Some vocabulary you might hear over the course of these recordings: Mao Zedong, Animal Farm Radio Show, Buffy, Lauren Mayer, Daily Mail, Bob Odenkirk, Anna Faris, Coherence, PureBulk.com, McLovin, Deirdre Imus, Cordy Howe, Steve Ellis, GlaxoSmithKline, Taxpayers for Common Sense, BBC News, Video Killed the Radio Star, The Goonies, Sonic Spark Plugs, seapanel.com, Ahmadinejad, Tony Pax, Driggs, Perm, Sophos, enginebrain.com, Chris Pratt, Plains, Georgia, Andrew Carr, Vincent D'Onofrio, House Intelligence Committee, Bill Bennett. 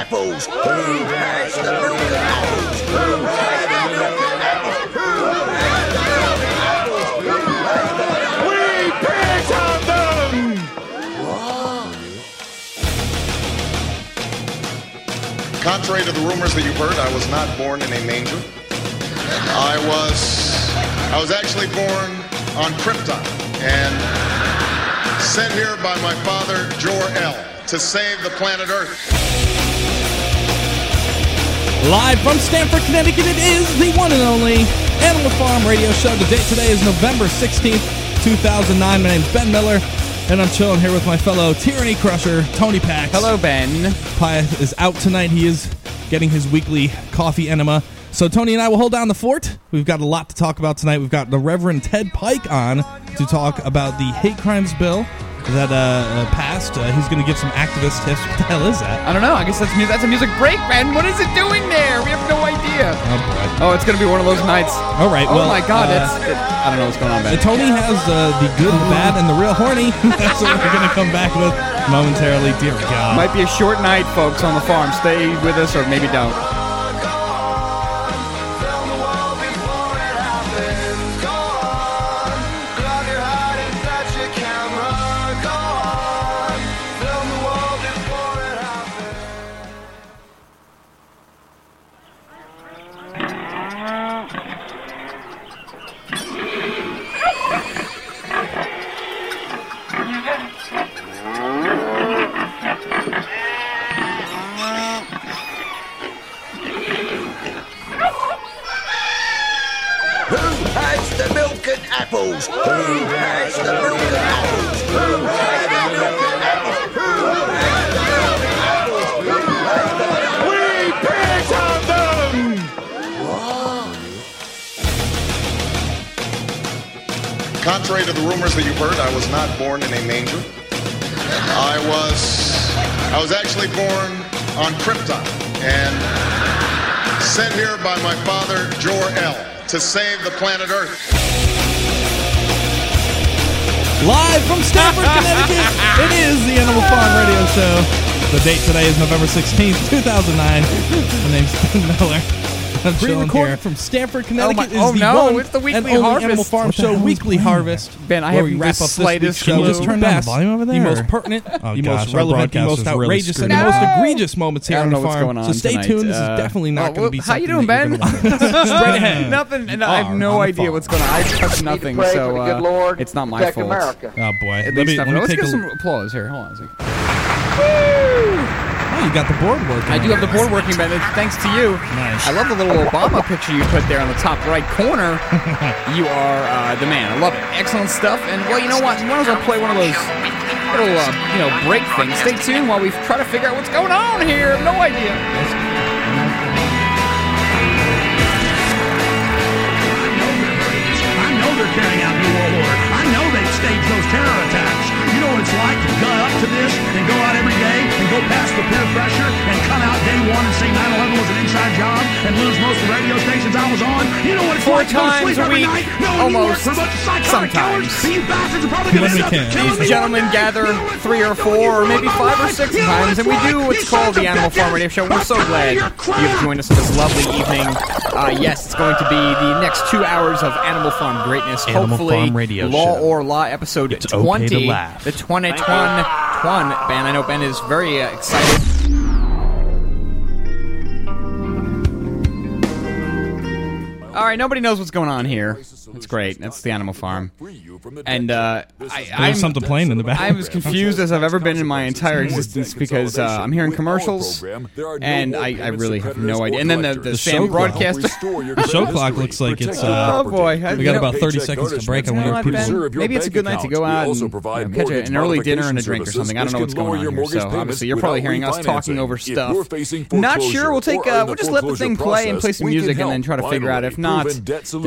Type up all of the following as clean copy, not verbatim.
apples? Who has the broken apples? Who has the broken apples? Who has the broken apples? Who has the broken apples? We picked on them! What? Contrary to the rumors that you've heard, I was not born in a manger. I was actually born on Krypton and sent here by my father, Jor-El, to save the planet Earth. Live from Stamford, Connecticut, it is the one and only Animal Farm Radio Show. The date today is November 16th, 2009. My name's Ben Miller, and I'm chilling here with my fellow tyranny crusher, Tony Pax. Hello, Ben. Pyatt is out tonight. He is getting his weekly coffee enema. So Tony and I will hold down the fort. We've got a lot to talk about tonight. We've got the Reverend Ted Pike on to talk about the hate crimes bill that passed. He's going to give some activist tips. What the hell is that? I don't know. I guess that's a music break, man. What is it doing there? We have no idea. Oh, boy. Oh, it's going to be one of those nights. All right. Oh, well, my God. I don't know what's going on, man. Tony has the good, the bad, and the real horny. That's what we're going to come back with momentarily. Dear God. Might be a short night, folks, on the farm. Stay with us or maybe don't. Contrary to the rumors that you've heard, I was not born in a manger. I was actually born on Krypton and sent here by my father, Jor-El, to save the planet Earth. Live from Stamford, Connecticut, it is the Animal Farm Radio Show. The date today is November 16th, 2009. My name's Ben Miller. I'm pre-recorded from Stamford, Connecticut. It's the weekly harvest. Animal Farm Show weekly harvest. Ben, I have the slightest clue. Just turn down the volume over there. The most pertinent, the most relevant, the most outrageous, and the most egregious moments here on the farm. So stay tuned. This is definitely not going to be something. How you doing, Ben? Straight ahead. Nothing, and I have no idea what's going on. I touched nothing, so it's not my fault. Oh boy. Let's give some applause here. Hold on a second. Woo! You got the board working. I do have the board working, but thanks to you. Nice. I love the little Obama picture you put there on the top right corner. You are the man. I love it. Excellent stuff. And, well, you know what? Why don't I play one of those little, break things? Stay tuned while we try to figure out what's going on here. No idea. I know they're carrying out New World Order. I know they've staged those terror attacks. You know what it's like to gun up to this and go out every day and go past the peer pressure and come out day one and say 9/11 was an inside job and lose most of the radio stations I was on. You know what it's like to go to sleep every night knowing you work for a bunch of psychotic killers. These bastards are probably going to end up killing me. These gentlemen gather 3 or 4 or maybe 5 or 6 times, and we do what's called the Animal Farm Radio Show. We're so glad you've joined us for this lovely evening. Yes, it's going to be the next 2 hours of Animal Farm greatness. Hopefully, Law or Law episode 20. Okay to laugh. The 2021 Ben. I know Ben is very excited. All right, nobody knows what's going on here. That's great. That's the Animal Farm. And I'm something playing in the background. I'm as confused as I've ever been in my entire existence because I'm hearing commercials, and I really have no idea. And then the Sam broadcaster. The show clock looks like it's... oh, boy. We got about 30 seconds to break. I wonder if people... Maybe it's a good night to go out and catch an early dinner and a drink or something. I don't know what's going on here, so obviously you're probably hearing us talking over stuff. Not sure. We'll just let the thing play and play some music and then try to figure out if not. not, then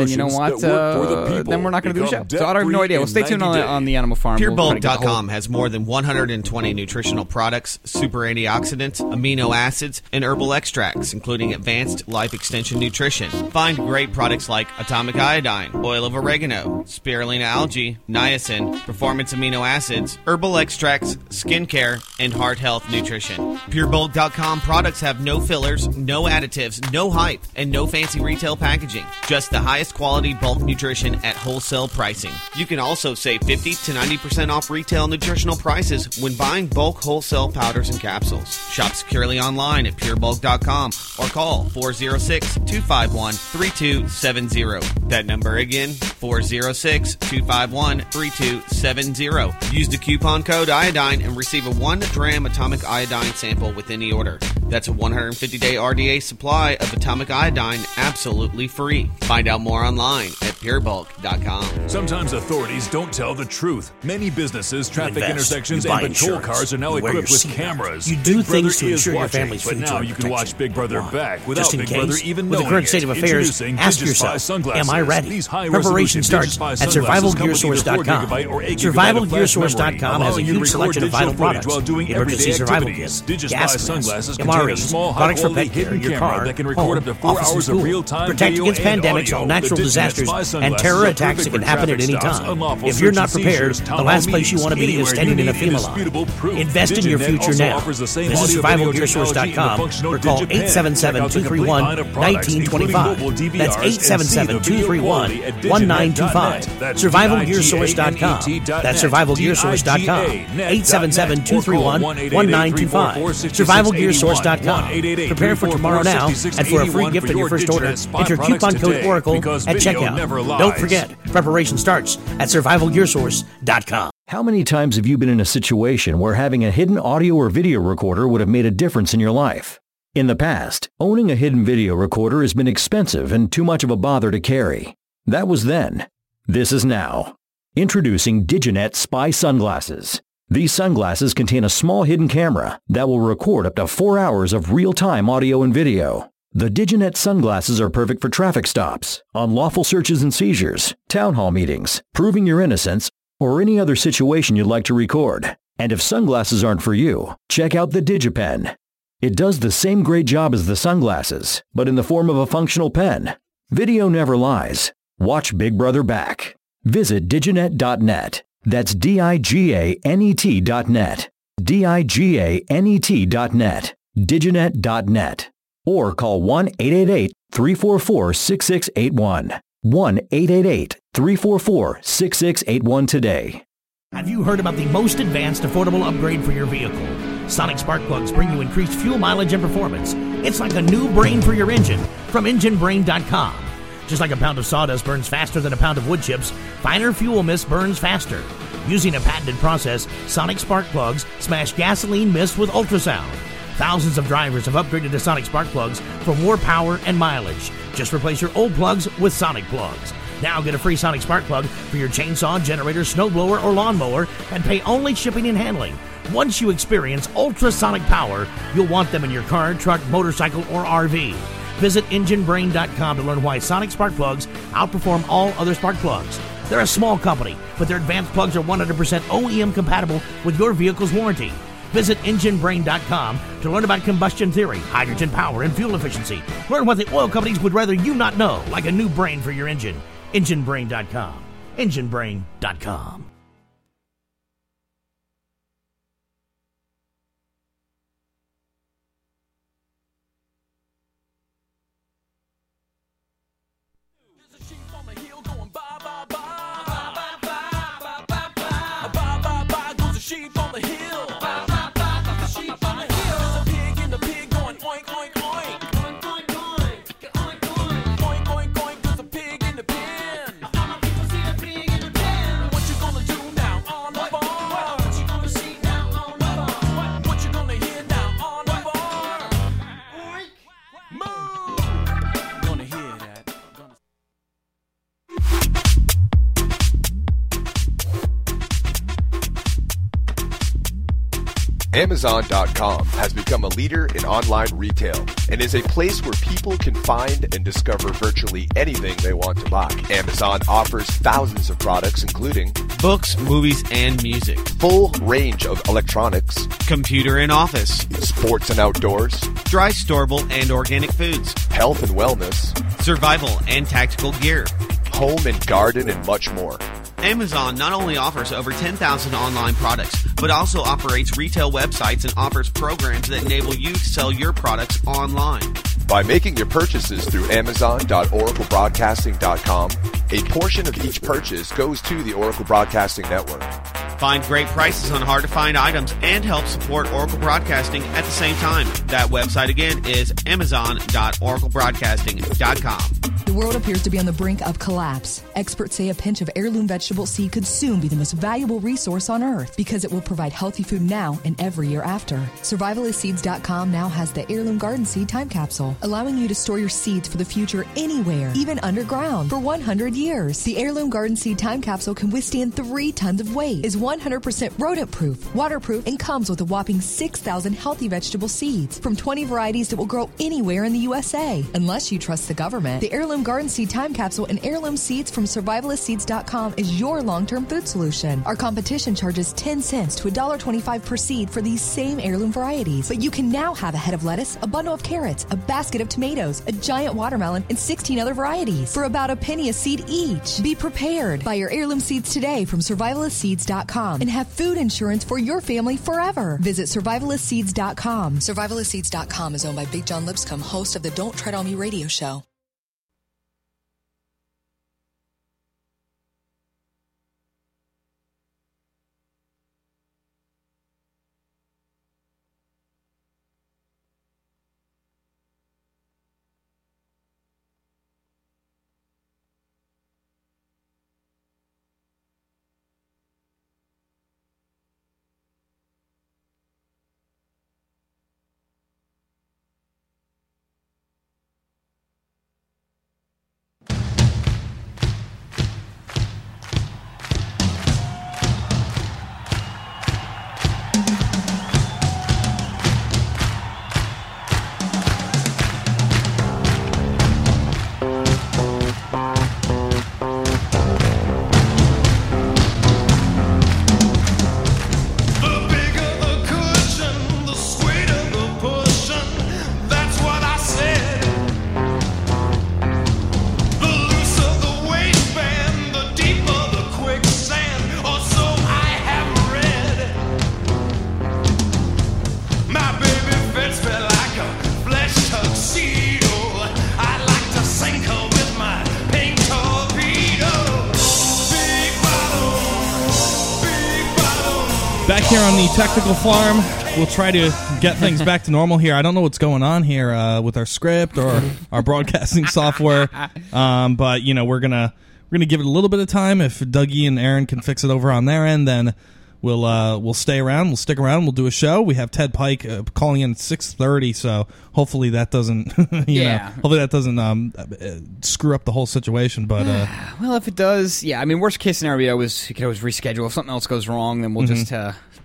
you know what? Then we're not going to do the show. So I have no idea. Well, stay tuned on the Animal Farm. PureBulk.com has more than 120 nutritional products, super antioxidants, amino acids, and herbal extracts, including advanced life extension nutrition. Find great products like atomic iodine, oil of oregano, spirulina algae, niacin, performance amino acids, herbal extracts, skincare, and heart health nutrition. PureBulk.com products have no fillers, no additives, no hype, and no fancy retail packaging. Just the highest quality bulk nutrition at wholesale pricing. You can also save 50 to 90% off retail nutritional prices when buying bulk wholesale powders and capsules. Shop securely online at purebulk.com or call 406-251-3270. That number again, 406-251-3270. Use the coupon code iodine and receive a 1 gram atomic iodine sample with any order. That's a 150-day RDA supply of atomic iodine absolutely free. Find out more online at purebulk.com. Sometimes authorities don't tell the truth. Many businesses, traffic intersections, and patrol cars are now equipped with cameras. You do things to ensure your family's future. But now you can watch Big Brother back without Big Brother even knowing it. With the current state of affairs, ask yourself, am I ready? Preparation starts at survivalgearsource.com. Survivalgearsource.com has a huge selection of vital products, emergency survival kits, gas masks, MREs, products for pet care, your car, home, office, school, protect against pandemics, natural disasters, and terror attacks that can happen at any time. If you're not prepared, the last place you want to be is standing in a FEMA line. Invest in your future now. Visit survivalgearsource.com or call 877-231-1925. That's 877-231-1925. Survivalgearsource.com. That's survivalgearsource.com. 877-231-1925. Survivalgearsource.com. Prepare for tomorrow now and for a free gift on your first order. Enter coupon code Oracle at checkout. Don't forget, preparation starts at survivalgearsource.com. How many times have you been in a situation where having a hidden audio or video recorder would have made a difference in your life? In the past, owning a hidden video recorder has been expensive and too much of a bother to carry. That was then. This is now. Introducing DigiNet Spy Sunglasses. These sunglasses contain a small hidden camera that will record up to 4 hours of real-time audio and video. The DigiNet sunglasses are perfect for traffic stops, unlawful searches and seizures, town hall meetings, proving your innocence, or any other situation you'd like to record. And if sunglasses aren't for you, check out the DigiPen. It does the same great job as the sunglasses, but in the form of a functional pen. Video never lies. Watch Big Brother back. Visit diginet.net. That's DIGANET.net. DIGANET.net. DigiNet.net. Or call 1-888-344-6681. 1-888-344-6681 today. Have you heard about the most advanced affordable upgrade for your vehicle? Sonic Spark Plugs bring you increased fuel mileage and performance. It's like a new brain for your engine from enginebrain.com. Just like a pound of sawdust burns faster than a pound of wood chips, finer fuel mist burns faster. Using a patented process, Sonic Spark Plugs smash gasoline mist with ultrasound. Thousands of drivers have upgraded to Sonic Spark Plugs for more power and mileage. Just replace your old plugs with Sonic Plugs. Now get a free Sonic Spark Plug for your chainsaw, generator, snowblower, or lawnmower and pay only shipping and handling. Once you experience ultrasonic power, you'll want them in your car, truck, motorcycle, or RV. Visit enginebrain.com to learn why Sonic Spark Plugs outperform all other spark plugs. They're a small company, but their advanced plugs are 100% OEM compatible with your vehicle's warranty. Visit enginebrain.com to learn about combustion theory, hydrogen power, and fuel efficiency. Learn what the oil companies would rather you not know, like a new brain for your engine. enginebrain.com. enginebrain.com. Amazon.com has become a leader in online retail and is a place where people can find and discover virtually anything they want to buy. Amazon offers thousands of products, including books, movies, and music, full range of electronics, computer and office, sports and outdoors, dry, storable, and organic foods, health and wellness, survival and tactical gear, home and garden, and much more. Amazon not only offers over 10,000 online products, but also operates retail websites and offers programs that enable you to sell your products online. By making your purchases through Amazon.oraclebroadcasting.com, a portion of each purchase goes to the Oracle Broadcasting Network. Find great prices on hard-to-find items and help support Oracle Broadcasting at the same time. That website, again, is Amazon.oraclebroadcasting.com. The world appears to be on the brink of collapse. Experts say a pinch of heirloom vegetable seed could soon be the most valuable resource on Earth because it will provide healthy food now and every year after. SurvivalistSeeds.com now has the heirloom garden seed time capsule, allowing you to store your seeds for the future anywhere, even underground, for 100 years. The heirloom garden seed time capsule can withstand 3 tons of weight, is 100% rodent-proof, waterproof, and comes with a whopping 6,000 healthy vegetable seeds from 20 varieties that will grow anywhere in the USA. Unless you trust the government, the heirloom garden seed time capsule and heirloom seeds from SurvivalistSeeds.com is your long-term food solution. Our competition charges 10 cents to $1.25 per seed for these same heirloom varieties. But you can now have a head of lettuce, a bundle of carrots, a basket of tomatoes, a giant watermelon, and 16 other varieties for about a penny a seed each. Be prepared. Buy your heirloom seeds today from SurvivalistSeeds.com and have food insurance for your family forever. Visit SurvivalistSeeds.com. SurvivalistSeeds.com is owned by Big John Lipscomb, host of the Don't Tread on Me radio show. Technical farm. We'll try to get things back to normal here. I don't know what's going on here with our script or our broadcasting software, but you know, we're gonna give it a little bit of time. If Dougie and Aaron can fix it over on their end, then we'll stay around. We'll stick around. We'll do a show. We have Ted Pike calling in at 6:30, so hopefully that doesn't screw up the whole situation. But well, if it does, yeah. I mean, worst case scenario is you can always reschedule. If something else goes wrong, then we'll just.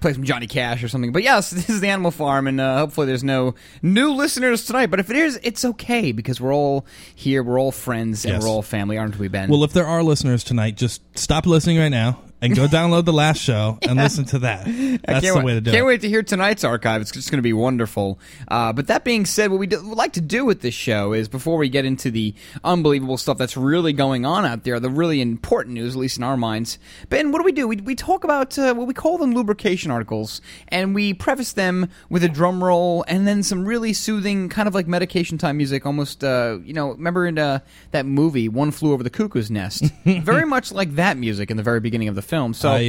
Play some Johnny Cash or something. But yes, this is the Animal Farm, and hopefully there's no new listeners tonight. But if it is, it's okay, because we're all here, we're all friends, and we're all family, aren't we, Ben? Well, if there are listeners tonight, just stop listening right now and go download the last show and listen to that. That's the way to do it. Can't wait to hear tonight's archive. It's just going to be wonderful. But that being said, what we would like to do with this show is, before we get into the unbelievable stuff that's really going on out there, the really important news, at least in our minds, Ben, what do? We talk about what we call them lubrication articles, and we preface them with a drum roll and then some really soothing, kind of like medication time music, almost, remember in that movie, One Flew Over the Cuckoo's Nest? Very much like that music in the very beginning of the film. So do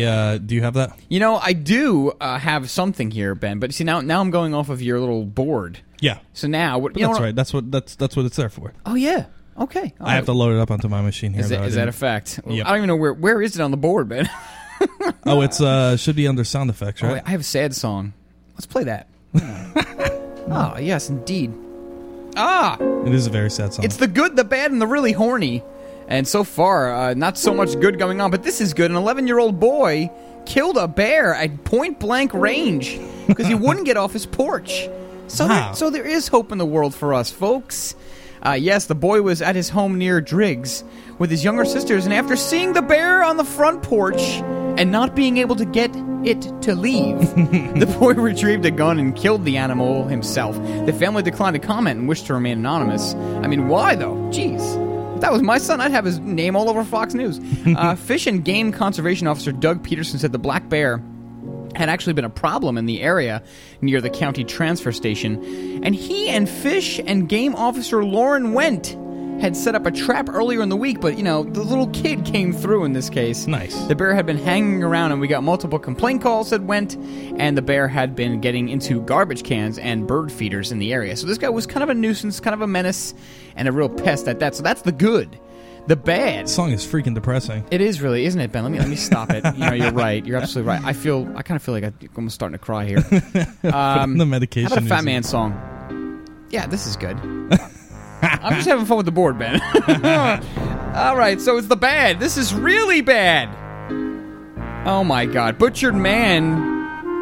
you have that? You know, I do have something here, Ben. But see, now I'm going off of your little board. Yeah. So now, right. That's what it's there for. Oh yeah. Okay. All right. Have to load it up onto my machine here. Is that a fact? Yep. I don't even know where is it on the board, Ben. Oh, it's should be under sound effects, right? Oh, wait, I have a sad song. Let's play that. Oh yes, indeed. Ah, it is a very sad song. It's the good, the bad, and the really horny. And so far, not so much good going on, but this is good. An 11-year-old boy killed a bear at point-blank range because he wouldn't get off his porch. So, there is hope in the world for us, folks. Yes, the boy was at his home near Driggs with his younger sisters, and after seeing the bear on the front porch and not being able to get it to leave, the boy retrieved a gun and killed the animal himself. The family declined to comment and wished to remain anonymous. I mean, why, though? Jeez. If that was my son, I'd have his name all over Fox News. Fish and Game Conservation Officer Doug Peterson said the black bear had actually been a problem in the area near the county transfer station, and he and Fish and Game Officer Lauren Wendt had set up a trap earlier in the week, but, you know, the little kid came through in this case. Nice. The bear had been hanging around, and we got multiple complaint calls, said Wendt, and the bear had been getting into garbage cans and bird feeders in the area. So this guy was kind of a nuisance, kind of a menace, and a real pest at that. So that's the good. The bad. That song is freaking depressing. It is really, isn't it, Ben? Let me stop it. You know, you're right. You're absolutely right. I kind of feel like I'm almost starting to cry here. The medication. How about a Fat Man song? Yeah, this is good. I'm just having fun with the board, Ben. All right, so it's the bad. This is really bad. Oh, my God. Butchered man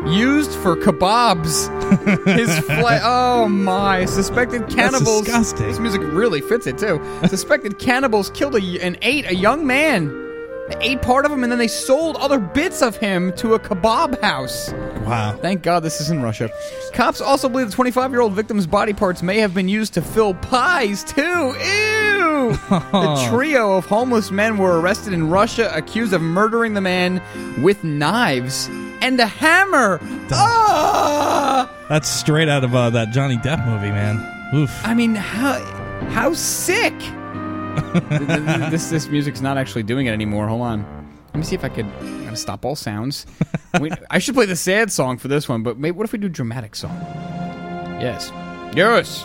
used for kebabs. His oh, my. Suspected cannibals. That's disgusting. This music really fits it, too. Suspected cannibals killed and ate a young man. They ate part of him, and then they sold other bits of him to a kebab house. Wow. Thank God this is in Russia. Cops also believe the 25-year-old victim's body parts may have been used to fill pies, too. Ew! The trio of homeless men were arrested in Russia, accused of murdering the man with knives and a hammer. That's straight out of that Johnny Depp movie, man. Oof. I mean, how sick? This music's not actually doing it anymore. Hold on. Let me see if I could. I'm going to stop all sounds. I should play the sad song for this one, but what if we do a dramatic song? Yes. Yes!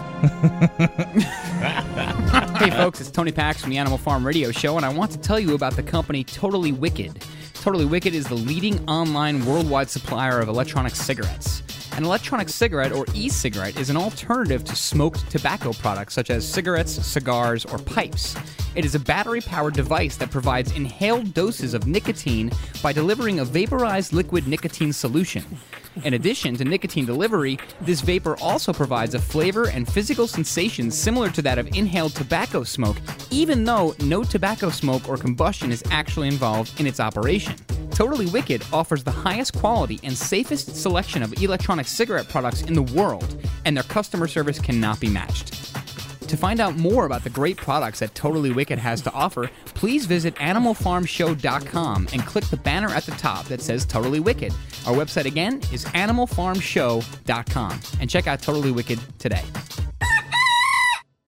Hey, folks, it's Tony Pax from the Animal Farm Radio Show, and I want to tell you about the company Totally Wicked. Totally Wicked is the leading online worldwide supplier of electronic cigarettes. An electronic cigarette, or e-cigarette, is an alternative to smoked tobacco products such as cigarettes, cigars, or pipes. It is a battery-powered device that provides inhaled doses of nicotine by delivering a vaporized liquid nicotine solution. In addition to nicotine delivery, this vapor also provides a flavor and physical sensation similar to that of inhaled tobacco smoke, even though no tobacco smoke or combustion is actually involved in its operation. Totally Wicked offers the highest quality and safest selection of electronic cigarette products in the world, and their customer service cannot be matched. To find out more about the great products that Totally Wicked has to offer, please visit animalfarmshow.com and click the banner at the top that says Totally Wicked. Our website, again, is animalfarmshow.com. And check out Totally Wicked today.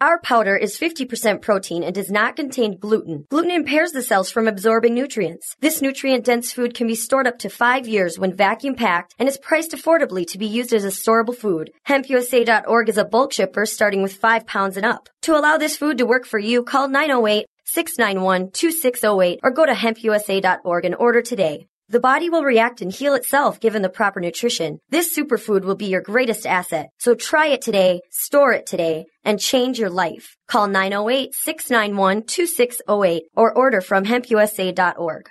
Our powder is 50% protein and does not contain gluten. Gluten impairs the cells from absorbing nutrients. This nutrient-dense food can be stored up to 5 years when vacuum-packed and is priced affordably to be used as a storable food. HempUSA.org is a bulk shipper starting with 5 pounds and up. To allow this food to work for you, call 908-691-2608 or go to HempUSA.org and order today. The body will react and heal itself given the proper nutrition. This superfood will be your greatest asset. So try it today, store it today, and change your life. Call 908-691-2608 or order from hempusa.org.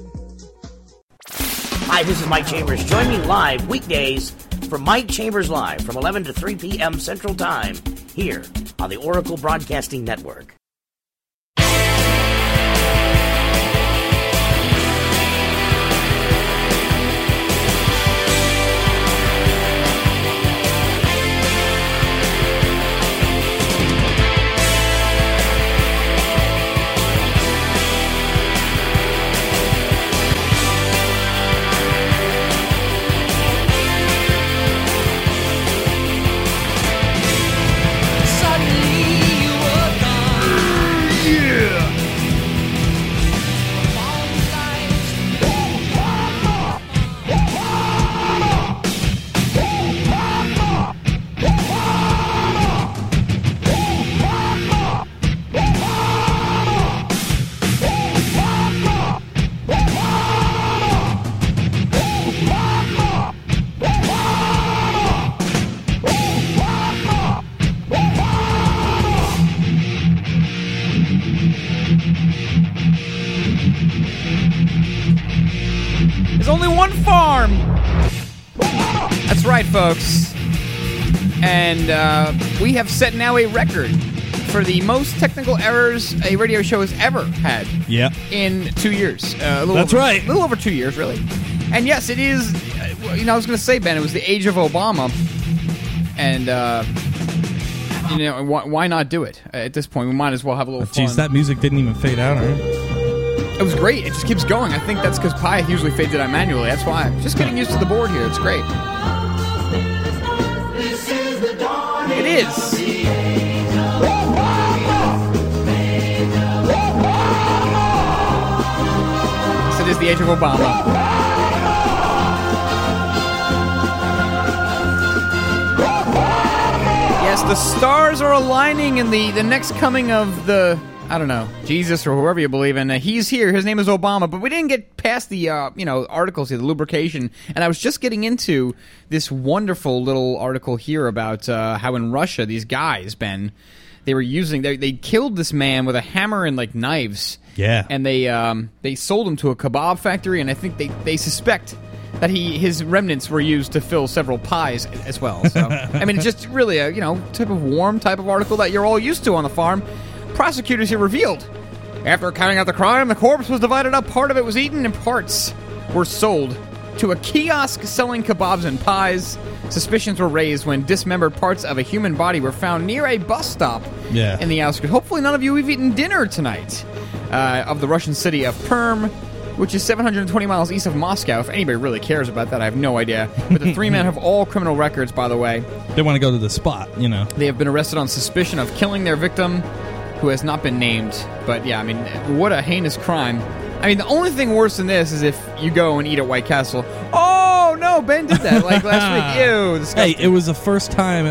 Hi, this is Mike Chambers. Join me live weekdays for Mike Chambers Live from 11 to 3 p.m. Central Time here on the Oracle Broadcasting Network. Folks, and we have set now a record for the most technical errors a radio show has ever had. Yeah, in 2 years. A little over 2 years, really. And yes, it is. You know, I was going to say, Ben, it was the age of Obama, and you know, why not do it at this point? We might as well have a little fun. Jeez, that music didn't even fade out, right? It was great. It just keeps going. I think that's because Pi usually fades it out manually. That's why. I'm just getting used to the board here. It's great. It is. Yes, it is the age of Obama. Yes, the stars are aligning in the next coming of the, I don't know, Jesus or whoever you believe in. He's here. His name is Obama. But we didn't get past the articles here, the lubrication. And I was just getting into this wonderful little article here about how in Russia these guys, Ben, they killed this man with a hammer and like knives. Yeah. And they sold him to a kebab factory. And I think they suspect that his remnants were used to fill several pies as well. So I mean, it's just really a type of warm type of article that you're all used to on the farm. Prosecutors here revealed, after carrying out the crime, the corpse was divided up, part of it was eaten, and parts were sold to a kiosk selling kebabs and pies. Suspicions were raised when dismembered parts of a human body were found near a bus stop in the outskirts. Hopefully none of you have eaten dinner tonight of the Russian city of Perm, which is 720 miles east of Moscow. If anybody really cares about that, I have no idea. But the three men have all criminal records, by the way. They want to go to the spot, you know. They have been arrested on suspicion of killing their victim, who has not been named. But yeah, I mean, what a heinous crime. I mean, the only thing worse than this is if you go and eat at White Castle. Oh no, Ben did that like last week. Ew, disgusting. Hey, it was the first time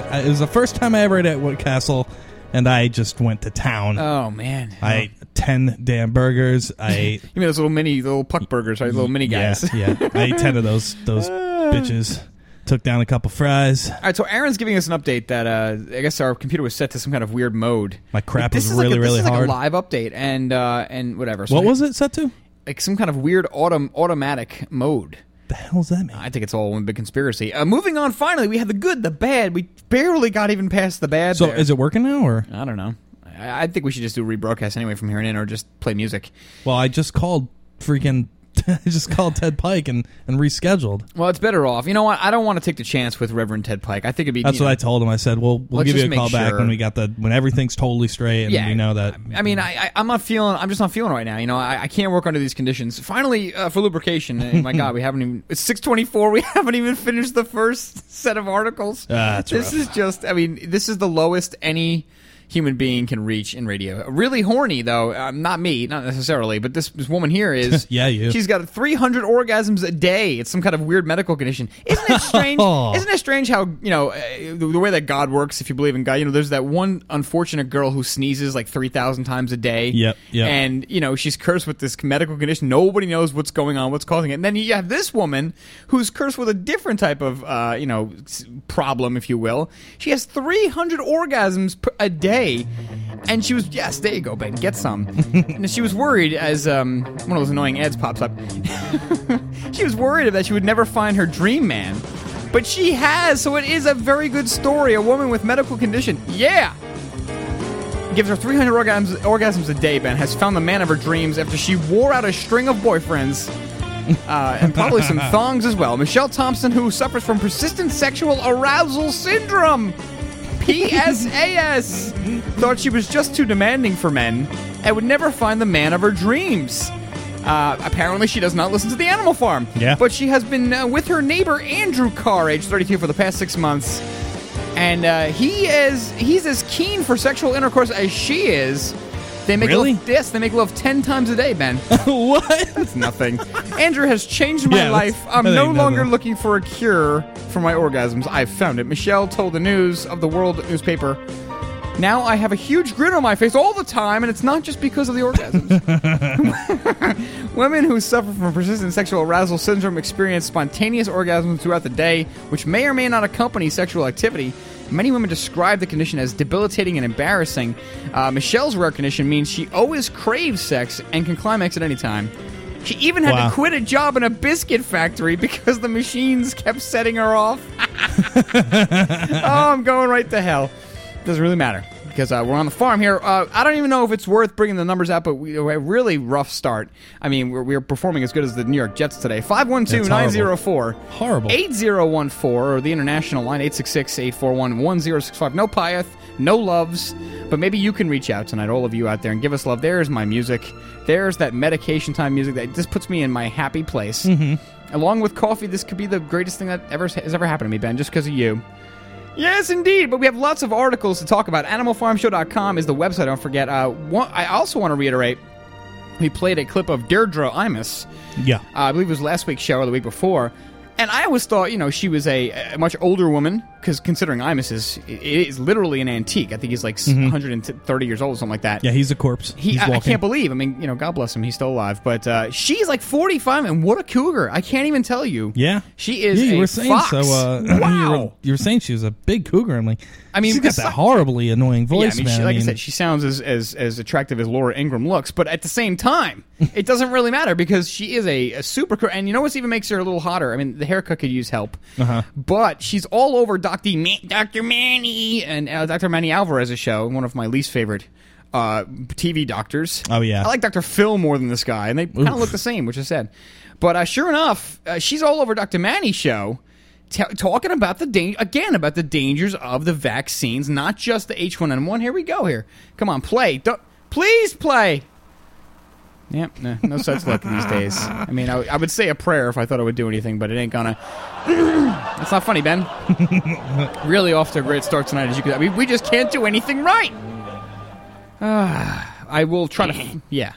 I ever ate at White Castle, and I just went to town. Oh man, I ate 10 damn burgers. I ate you mean those little puck burgers, right? Little mini guys. Yeah. I ate 10 of those bitches. Took down a couple fries. All right, so Aaron's giving us an update that I guess our computer was set to some kind of weird mode. My crap is really, really hard. This is like a live update and whatever. So what was it set to? Like some kind of weird automatic mode. The hell does that mean? I think it's all one big conspiracy. Moving on, finally, we had the good, the bad. We barely got even past the bad. So is it working now? Or I don't know. I think we should just do rebroadcast anyway from here on in, or just play music. Well, I just called Ted Pike and rescheduled. Well, it's better off. You know what? I don't want to take the chance with Reverend Ted Pike. I think it'd be... That's what I told him. I said, we'll give you a call back when everything's totally straight and we know that... I mean, I'm just not feeling right now. You know, I can't work under these conditions. Finally, for lubrication, my God, we haven't even... It's 6:24. We haven't even finished the first set of articles. This rough. This is the lowest any human being can reach in radio. Really horny, though. Not me, not necessarily, but this woman here is. Yeah, you. She's got 300 orgasms a day. It's some kind of weird medical condition. Isn't it strange? Isn't it strange how, you know, the way that God works, if you believe in God, you know, there's that one unfortunate girl who sneezes like 3,000 times a day. Yep. And, you know, she's cursed with this medical condition. Nobody knows what's going on, what's causing it. And then you have this woman who's cursed with a different type of, you know, problem, if you will. She has 300 orgasms a day. And she was, yes, there you go, Ben, get some. And she was worried as one of those annoying ads pops up. She was worried that she would never find her dream man. But she has, so it is a very good story. A woman with medical condition. Yeah. Gives her 300 orgasms a day, Ben, has found the man of her dreams after she wore out a string of boyfriends. And probably some thongs as well. Michelle Thompson, who suffers from persistent sexual arousal syndrome. PSAS. Thought she was just too demanding for men and would never find the man of her dreams. Apparently she does not listen to the Animal Farm. Yeah. But she has been with her neighbor Andrew Carr, age 32, for the past 6 months. And he's as keen for sexual intercourse as she is. They make love, yes, they make love 10 times a day, Ben. What? That's nothing. Andrew has changed my life. I'm no longer looking for a cure for my orgasms. I've found it. Michelle told the News of the World newspaper, now I have a huge grin on my face all the time, and it's not just because of the orgasms. Women who suffer from persistent sexual arousal syndrome experience spontaneous orgasms throughout the day, which may or may not accompany sexual activity. Many women describe the condition as debilitating and embarrassing. Michelle's rare condition means she always craves sex and can climax at any time. She even had to quit a job in a biscuit factory because the machines kept setting her off. I'm going right to hell. Doesn't really matter because we're on the farm here. I don't even know if it's worth bringing the numbers out, but we had a really rough start. I mean, we're performing as good as the New York Jets today. 512-904-8014 or the international line, 866-841-1065. No Pyeth, no loves, but maybe you can reach out tonight, all of you out there, and give us love. There's my music. There's that medication time music that just puts me in my happy place. Mm-hmm. Along with coffee, this could be the greatest thing that has ever happened to me, Ben, just because of you. Yes, indeed, but we have lots of articles to talk about. AnimalFarmShow.com is the website, don't forget. I also want to reiterate, we played a clip of Deirdre Imus. Yeah. I believe it was last week's show or the week before. And I always thought, you know, she was a much older woman, because considering Imus is literally an antique. I think he's like 130 years old or something like that. Yeah, he's a corpse. I can't believe. I mean, you know, God bless him. He's still alive. But she's like 45, and what a cougar. I can't even tell you. Yeah. She is a fox. So, wow. You were saying she was a big cougar. I'm like, I mean, she's got that horribly annoying voice, man. I said, she sounds as attractive as Laura Ingram looks, but at the same time, it doesn't really matter because she is a super cougar. And you know what even makes her a little hotter? I mean, the haircut could use help. Uh-huh. But she's all over Dr. Manny and Dr. Manny Alvarez's show, one of my least favorite TV doctors. Oh, yeah. I like Dr. Phil more than this guy, and they kind of look the same, which is sad. But sure enough, she's all over Dr. Manny's show talking about about the dangers of the vaccines, not just the H1N1. Here we go here. Come on, play. Please play. Yep, no such luck these days. I mean, I would say a prayer if I thought it would do anything, but it ain't gonna. That's not funny, Ben. Really off to a great start tonight, as you could. I mean, we just can't do anything right. I will try to. Yeah.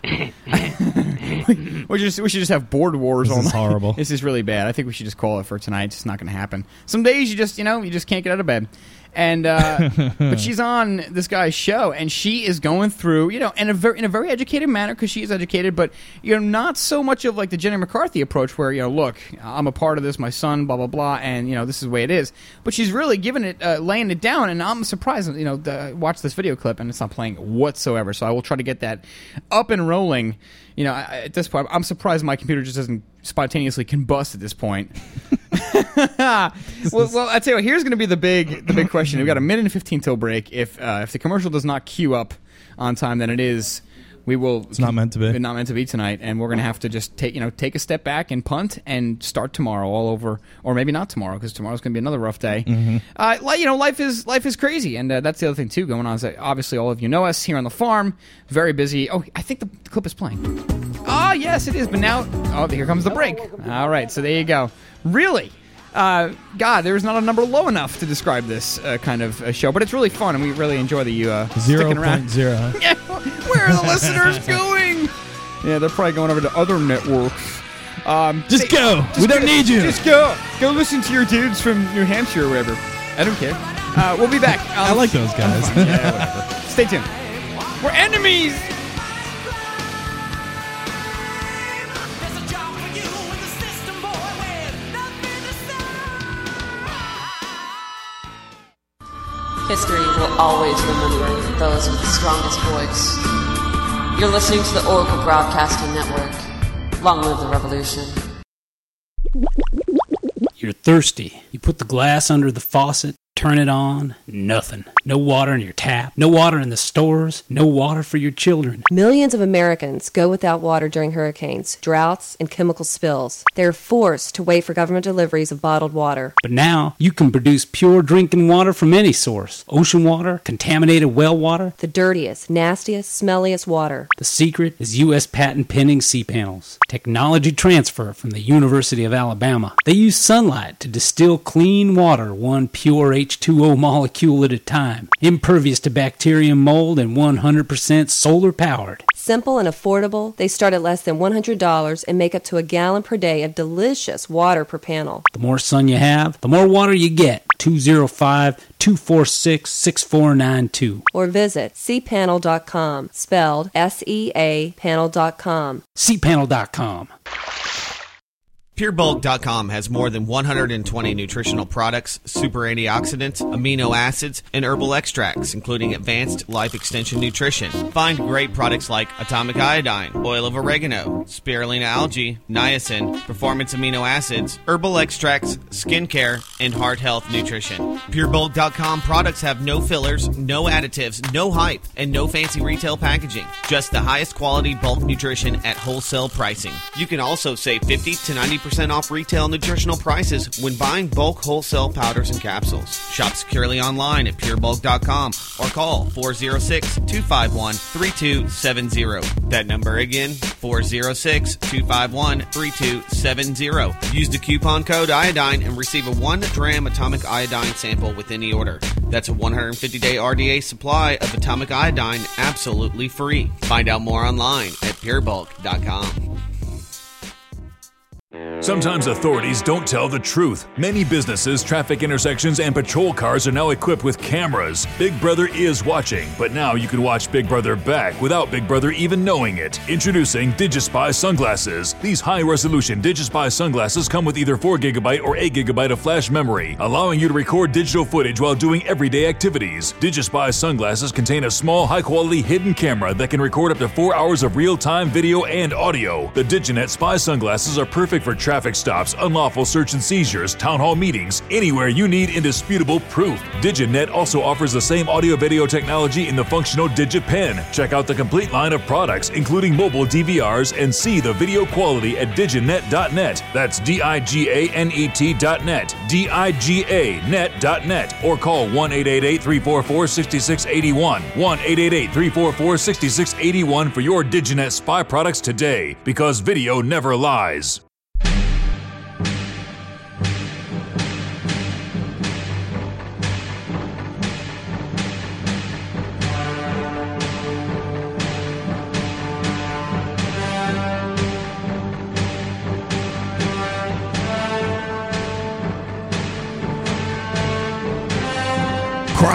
We should just have board wars all night. This is horrible. This is really bad. I think we should just call it for tonight. It's not going to happen. Some days you just can't get out of bed. And but she's on this guy's show, and she is going through, you know, in a very educated manner because she is educated, but you're not so much of like the Jenny McCarthy approach where, you know, look, I'm a part of this, my son, blah blah blah, and you know this is the way it is. But she's really giving it, laying it down, and I'm surprised. You know, watch this video clip, and it's not playing whatsoever. So I will try to get that up and rolling. You know, at this point, I'm surprised my computer just doesn't spontaneously combust at this point. Well, I tell you what, here's going to be the big question. We've got a minute and 15 till break. If the commercial does not queue up on time, then it is. We will. It's not meant to be. Not meant to be tonight, and we're going to have to just take a step back and punt and start tomorrow all over, or maybe not tomorrow because tomorrow's going to be another rough day. Mm-hmm. Life is crazy, and that's the other thing too going on. Is that obviously all of you know us here on the farm, very busy. Oh, I think the clip is playing. Ah, yes, it is. But now, here comes the break. All right, so there you go. Really. God, there is not a number low enough to describe this kind of show, but it's really fun, and we really enjoy that you sticking around. 0.0. Yeah, where are the listeners going? Yeah, they're probably going over to other networks. Just go. We don't need you. Just go. Go listen to your dudes from New Hampshire or wherever. I don't care. We'll be back. I like those guys. Yeah, whatever. Stay tuned. We're enemies. History will always remember those with the strongest voice. You're listening to the Oracle Broadcasting Network. Long live the revolution. You're thirsty. You put the glass under the faucet, turn it on, nothing. No water in your tap, no water in the stores, no water for your children. Millions of Americans go without water during hurricanes, droughts, and chemical spills. They're forced to wait for government deliveries of bottled water. But now, you can produce pure drinking water from any source. Ocean water, contaminated well water. The dirtiest, nastiest, smelliest water. The secret is U.S. patent-pending sea panels. Technology transfer from the University of Alabama. They use sunlight to distill clean water, one pure H2O molecule at a time, impervious to bacteria, mold, and 100% solar powered. Simple and affordable, they start at less than $100 and make up to a gallon per day of delicious water per panel. The more sun you have, the more water you get. 205-246-6492. Or visit seapanel.com, spelled SEA panel.com. Seapanel.com. PureBulk.com has more than 120 nutritional products, super antioxidants, amino acids, and herbal extracts, including advanced life extension nutrition. Find great products like atomic iodine, oil of oregano, spirulina algae, niacin, performance amino acids, herbal extracts, skincare, and heart health nutrition. PureBulk.com products have no fillers, no additives, no hype, and no fancy retail packaging. Just the highest quality bulk nutrition at wholesale pricing. You can also save 50 to 90% off retail nutritional prices when buying bulk wholesale powders and capsules. Shop securely online at purebulk.com or call 406-251-3270. That number again, 406-251-3270. Use the coupon code iodine and receive a 1 gram atomic iodine sample with any order. That's a 150-day RDA supply of atomic iodine absolutely free. Find out more online at purebulk.com. Sometimes authorities don't tell the truth. Many businesses, traffic intersections, and patrol cars are now equipped with cameras. Big Brother is watching, but now you can watch Big Brother back without Big Brother even knowing it. Introducing DigiSpy sunglasses. These high-resolution DigiSpy sunglasses come with either 4GB or 8GB of flash memory, allowing you to record digital footage while doing everyday activities. DigiSpy sunglasses contain a small, high-quality hidden camera that can record up to 4 hours of real-time video and audio. The DigiNet Spy sunglasses are perfect for traffic stops, unlawful search and seizures, town hall meetings, anywhere you need indisputable proof. DigiNet also offers the same audio-video technology in the functional DigiPen. Check out the complete line of products, including mobile DVRs, and see the video quality at diginet.net. That's DIGANET.net, DIGANET.net, or call 1-888-344-6681, 1-888-344-6681 for your DigiNet Spy products today, because video never lies.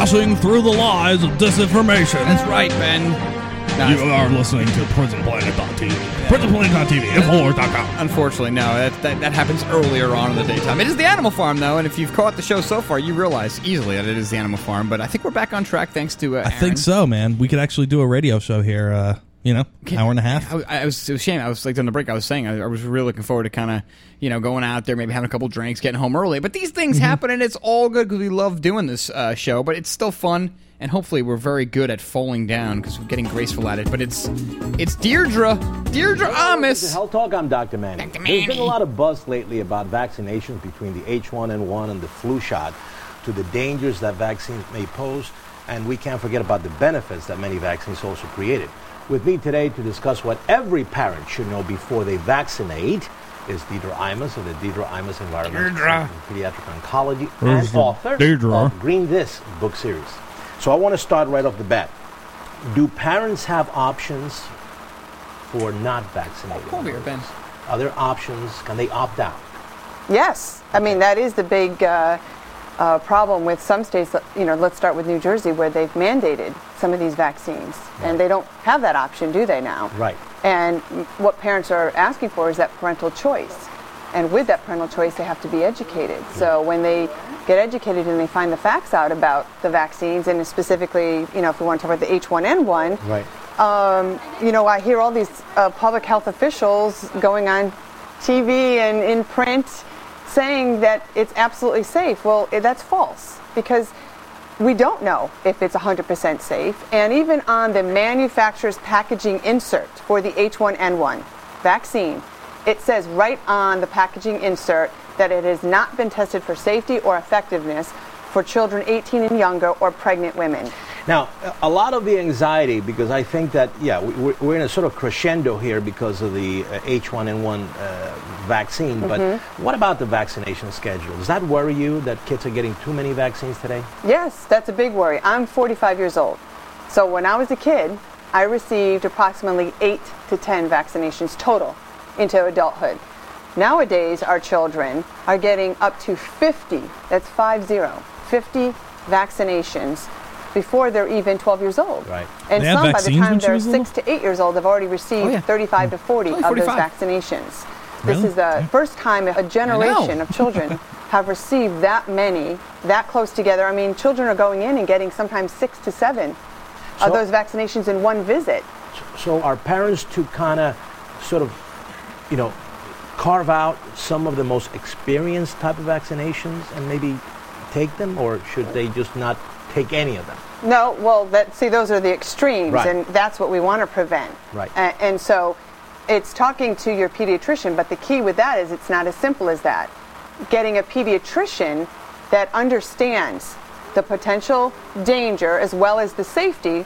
Crossing through the lies of disinformation. That's right, Ben. You are listening to PrisonPlanet.tv. Yeah. PrisonPlanet.tv, InfoWars.com. Unfortunately, no. That happens earlier on in the daytime. It is the Animal Farm, though, and if you've caught the show so far, you realize easily that it is the Animal Farm, but I think we're back on track thanks to Aaron. I think so, man. We could actually do a radio show here, hour and a half. It was a shame. I was like, during the break, I was saying I was really looking forward to kind of, going out there, maybe having a couple drinks, getting home early. But these things happen, and it's all good because we love doing this show. But it's still fun, and hopefully we're very good at falling down because we're getting graceful at it. But it's Deirdre Imus. Health Talk. I'm Dr. Manny. Dr. Manny. There's been a lot of buzz lately about vaccinations between the H1N1 and the flu shot, to the dangers that vaccines may pose, and we can't forget about the benefits that many vaccines also created. With me today to discuss what every parent should know before they vaccinate is Deirdre Imus of the Deirdre Imus Environmental Center in Pediatric Oncology and author of Green This book series. So I want to start right off the bat. Do parents have options for not vaccinating? Oh, cool here, Ben. Are there options? Can they opt out? Yes. I mean, that is the big problem with some states. You know, let's start with New Jersey, where they've mandated some of these vaccines. Right. And they don't have that option, do they now? Right. And what parents are asking for is that parental choice. And with that parental choice, they have to be educated. So when they get educated and they find the facts out about the vaccines, and specifically, you know, if we want to talk about the H1N1, right. You know, I hear all these public health officials going on TV and in print saying that it's absolutely safe. Well, that's false, because we don't know if it's 100% safe. And even on the manufacturer's packaging insert for the H1N1 vaccine, it says right on the packaging insert that it has not been tested for safety or effectiveness for children 18 and younger or pregnant women. Now, a lot of the anxiety, because I think that, yeah, we're in a sort of crescendo here because of the H1N1 vaccine, but what about the vaccination schedule? Does that worry you that kids are getting too many vaccines today? Yes, that's a big worry. I'm 45 years old. So when I was a kid, I received approximately 8 to 10 vaccinations total into adulthood. Nowadays, our children are getting up to 50, that's 50 vaccinations before they're even 12 years old. Right. And they some, by the time they're 6 to 8 years old, have already received 35 to 40 of those vaccinations. Really? This is the first time a generation of children have received that many, that close together. I mean, children are going in and getting sometimes 6 to 7 of those vaccinations in one visit. So are parents to kind of sort of, you know, carve out some of the most experienced type of vaccinations and maybe take them, or should they just not take any of them? No, well, those are the extremes, and that's what we want to prevent. Right. And so it's talking to your pediatrician, but the key with that is it's not as simple as that. Getting a pediatrician that understands the potential danger as well as the safety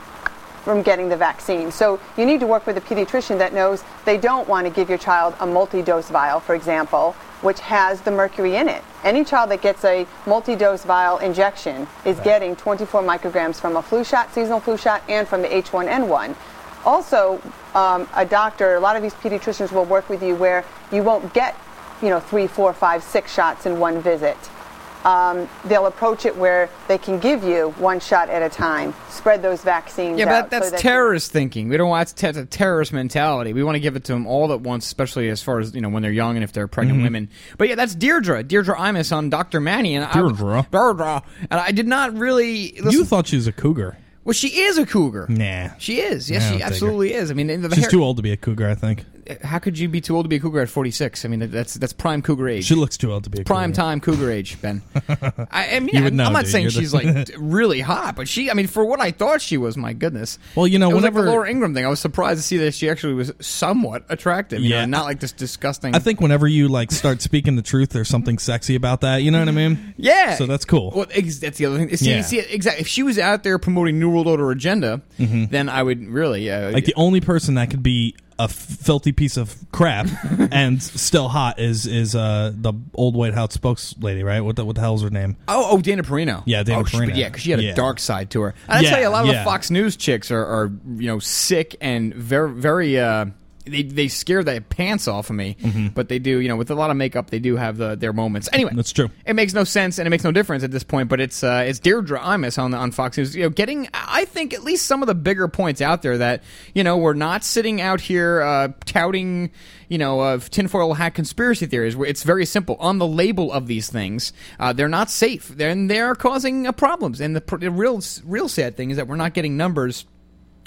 from getting the vaccine. So you need to work with a pediatrician that knows they don't want to give your child a multi-dose vial, for example, which has the mercury in it. Any child that gets a multi-dose vial injection is getting 24 micrograms from a flu shot, seasonal flu shot, and from the H1N1. Also, a doctor, a lot of these pediatricians will work with you where you won't get, you know, 3, 4, 5, 6 shots in one visit. They'll approach it where they can give you one shot at a time, spread those vaccines out. Yeah, but that's terrorist thinking. We don't want a terrorist mentality. We want to give it to them all at once, especially as far as, you know, when they're young and if they're pregnant women. But yeah, that's Deirdre Imus on Dr. Manny. And I did not really listen. You thought she was a cougar. Well, she is a cougar. Nah. She is. Yes, she absolutely is. I mean, she's too old to be a cougar, I think. How could you be too old to be a cougar at 46? I mean, that's prime cougar age. She looks too old to be a cougar. Prime time cougar age, Ben. I mean, I'm not saying she's like really hot, but she, I mean, for what I thought she was, my goodness. Well, you know, it was like the Laura Ingram thing. I was surprised to see that she actually was somewhat attractive, you know, and not like this disgusting. I think whenever you like start speaking the truth, there's something sexy about that. You know what I mean? Yeah. So that's cool. Well, that's the other thing. See, exactly. If she was out there promoting New World Order agenda, then I would really like the only person that could be a filthy piece of crap and still hot is the old White House spokeslady, right? What the hell is her name? Oh, Dana Perino. Yeah, Dana Perino. Because she had a dark side to her. And I tell you, a lot of the Fox News chicks are you know, sick and very, very. They scare the pants off of me, but they do, you know, with a lot of makeup, they do have their moments. Anyway, that's true. It makes no sense and it makes no difference at this point. But it's Deirdre Imus on Fox News, you know, getting, I think, at least some of the bigger points out there that, you know, we're not sitting out here touting, you know, tinfoil hat conspiracy theories. It's very simple on the label of these things. They're not safe. They're causing problems. And the real sad thing is that we're not getting numbers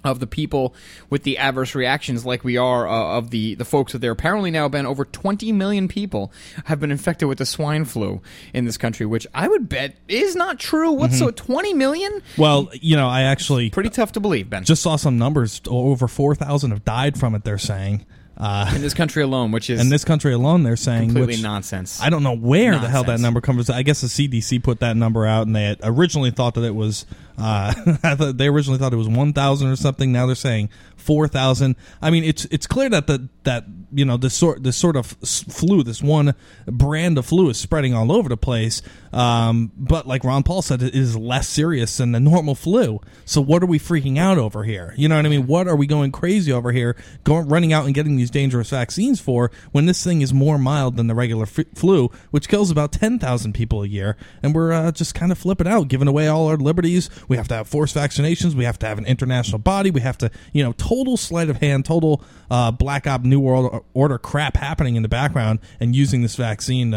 of the people with the adverse reactions like we are of the folks that there. Apparently now, Ben, over 20 million people have been infected with the swine flu in this country, which I would bet is not true. What's 20 million? Well, you know, I actually... Pretty tough to believe, Ben. Just saw some numbers. Over 4,000 have died from it, they're saying. In this country alone, which is... In this country alone, they're saying... Completely nonsense. I don't know where the hell that number comes from. I guess the CDC put that number out, and they had originally thought that it was They originally thought it was 1,000 or something. Now they're saying 4,000. I mean, it's clear that this sort of flu, this one brand of flu, is spreading all over the place. But like Ron Paul said, it is less serious than the normal flu. So what are we freaking out over here? You know what I mean? What are we going crazy over here, running out and getting these dangerous vaccines for, when this thing is more mild than the regular flu, which kills about 10,000 people a year? And we're just kind of flipping out, giving away all our liberties. We have to have forced vaccinations. We have to have an international body. We have to, total sleight of hand, total Black Op New World Order crap happening in the background, and using this vaccine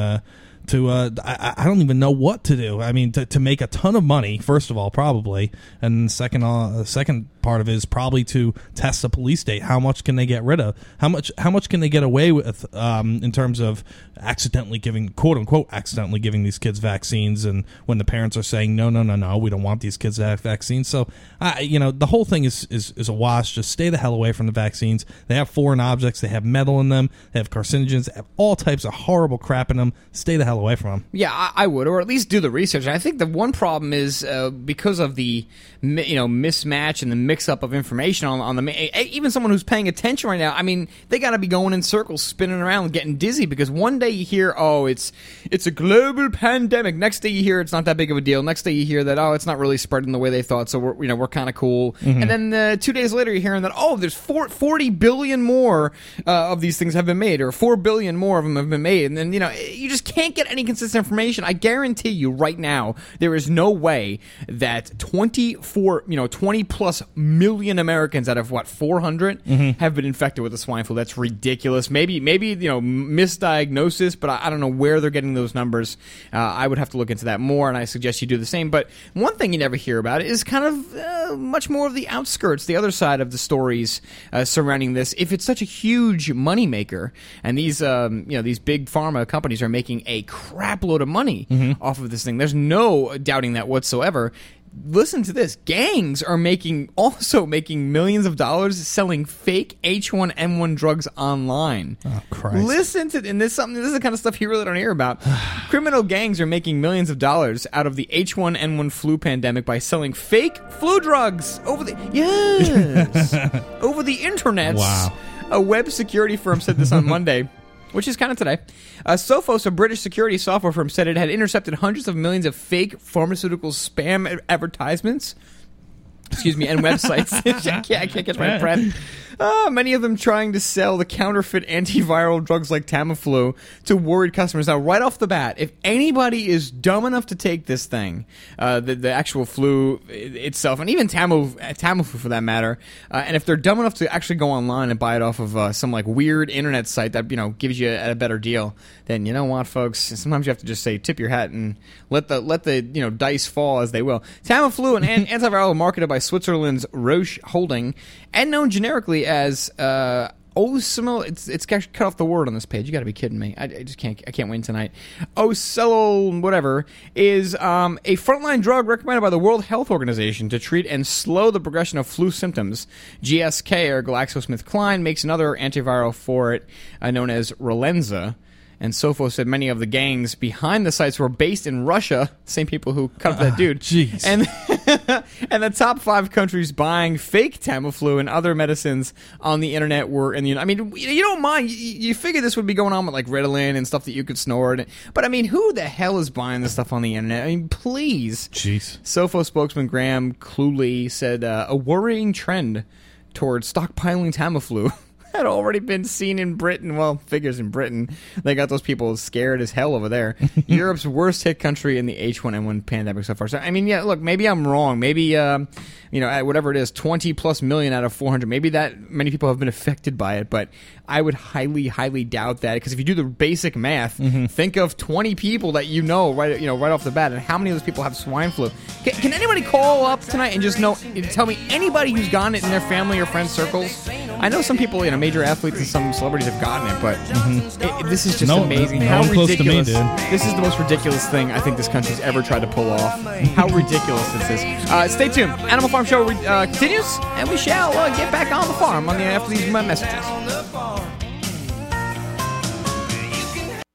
I don't even know what to do. I mean, to make a ton of money, first of all, probably. And second part of it is probably to test the police state. How much can they get rid of? How much can they get away with in terms of accidentally giving, quote unquote, these kids vaccines? And when the parents are saying, no, we don't want these kids to have vaccines. So, the whole thing is a wash. Just stay the hell away from the vaccines. They have foreign objects. They have metal in them. They have carcinogens. They have all types of horrible crap in them. Stay the hell away from them. Yeah, I would, or at least do the research. And I think the one problem is because of the mismatch and the mix-up of information on the, even someone who's paying attention right now. I mean, they got to be going in circles, spinning around, getting dizzy, because one day you hear, oh, it's a global pandemic. Next day you hear it's not that big of a deal. Next day you hear that, oh, it's not really spreading the way they thought, so we're kind of cool. Mm-hmm. And then 2 days later you're hearing that, oh, there's 40 billion more of these things have been made, or 4 billion more of them have been made, and then you just can't get any consistent information. I guarantee you right now there is no way that 20 plus million Americans out of 400 mm-hmm. have been infected with the swine flu. That's ridiculous. Maybe misdiagnosis, but I don't know where they're getting those numbers. I would have to look into that more, and I suggest you do the same. But one thing you never hear about is kind of much more of the outskirts, the other side of the stories surrounding this. If it's such a huge moneymaker, and these these big pharma companies are making a crap load of money mm-hmm. off of this thing, there's no doubting that whatsoever. Listen to this. Gangs are making millions of dollars selling fake H1N1 drugs online. Oh, Christ. Listen to this is the kind of stuff you really don't hear about. Criminal gangs are making millions of dollars out of the H1N1 flu pandemic by selling fake flu drugs over the internet. Wow. A web security firm said this on Monday. Which is kind of today. Sophos, a British security software firm, said it had intercepted hundreds of millions of fake pharmaceutical spam advertisements. Excuse me, and websites. I can't catch my breath. Many of them trying to sell the counterfeit antiviral drugs like Tamiflu to worried customers. Now, right off the bat, if anybody is dumb enough to take this thing, the actual flu itself, and even Tamiflu for that matter, and if they're dumb enough to actually go online and buy it off of some like weird internet site that gives you a better deal, then you know what, folks? Sometimes you have to just say tip your hat and let the dice fall as they will. Tamiflu, an antiviral marketed by Switzerland's Roche Holding, and known generically as it's cut off the word on this page. You got to be kidding me. I just can't. I can't win tonight. Ocelo, whatever, is a frontline drug recommended by the World Health Organization to treat and slow the progression of flu symptoms. GSK, or GlaxoSmithKline, makes another antiviral for it, known as Relenza. And Sofo said many of the gangs behind the sites were based in Russia, same people who cut up that dude. Jeez. And the top 5 countries buying fake Tamiflu and other medicines on the internet were in the United States. I mean, you don't mind. You figure this would be going on with like Ritalin and stuff that you could snort. But I mean, who the hell is buying this stuff on the internet? I mean, please. Jeez. Sofo spokesman Graham Cluley said a worrying trend towards stockpiling Tamiflu had already been seen in Britain. Well, figures in Britain. They got those people scared as hell over there. Europe's worst hit country in the H1N1 pandemic so far. So, I mean, yeah, look, maybe I'm wrong. Maybe, whatever it is, 20 plus million out of 400. Maybe that many people have been affected by it, but I would highly, highly doubt that, because if you do the basic math, mm-hmm. think of 20 people that right off the bat, and how many of those people have swine flu. Can anybody call up tonight and just tell me anybody who's gotten it in their family or friend circles? I know some people, major athletes and some celebrities have gotten it, but mm-hmm. This is just amazing. How ridiculous. This is the most ridiculous thing I think this country's ever tried to pull off. How ridiculous this is. Stay tuned. Animal Farm Show continues, and we shall get back on the farm after these messages.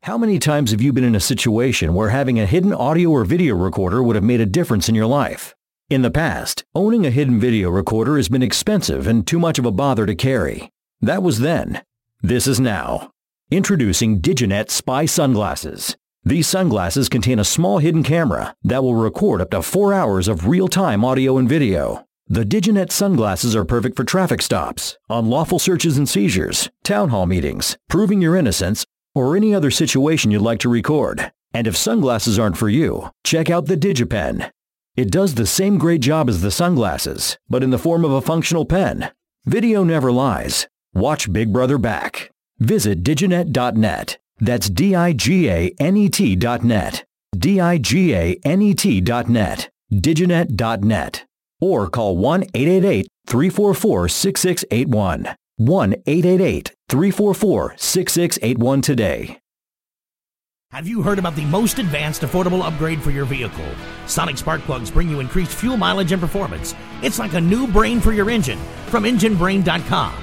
How many times have you been in a situation where having a hidden audio or video recorder would have made a difference in your life? In the past, owning a hidden video recorder has been expensive and too much of a bother to carry. That was then. This is now. Introducing DigiNet Spy Sunglasses. These sunglasses contain a small hidden camera that will record up to 4 hours of real-time audio and video. The DigiNet sunglasses are perfect for traffic stops, unlawful searches and seizures, town hall meetings, proving your innocence, or any other situation you'd like to record. And if sunglasses aren't for you, check out the DigiPen. It does the same great job as the sunglasses, but in the form of a functional pen. Video never lies. Watch Big Brother back. Visit diginet.net. That's diganet.net. diganet.net. diginet.net. Or call 1-888-344-6681. 1-888-344-6681 today. Have you heard about the most advanced affordable upgrade for your vehicle? Sonic Spark Plugs bring you increased fuel mileage and performance. It's like a new brain for your engine from enginebrain.com.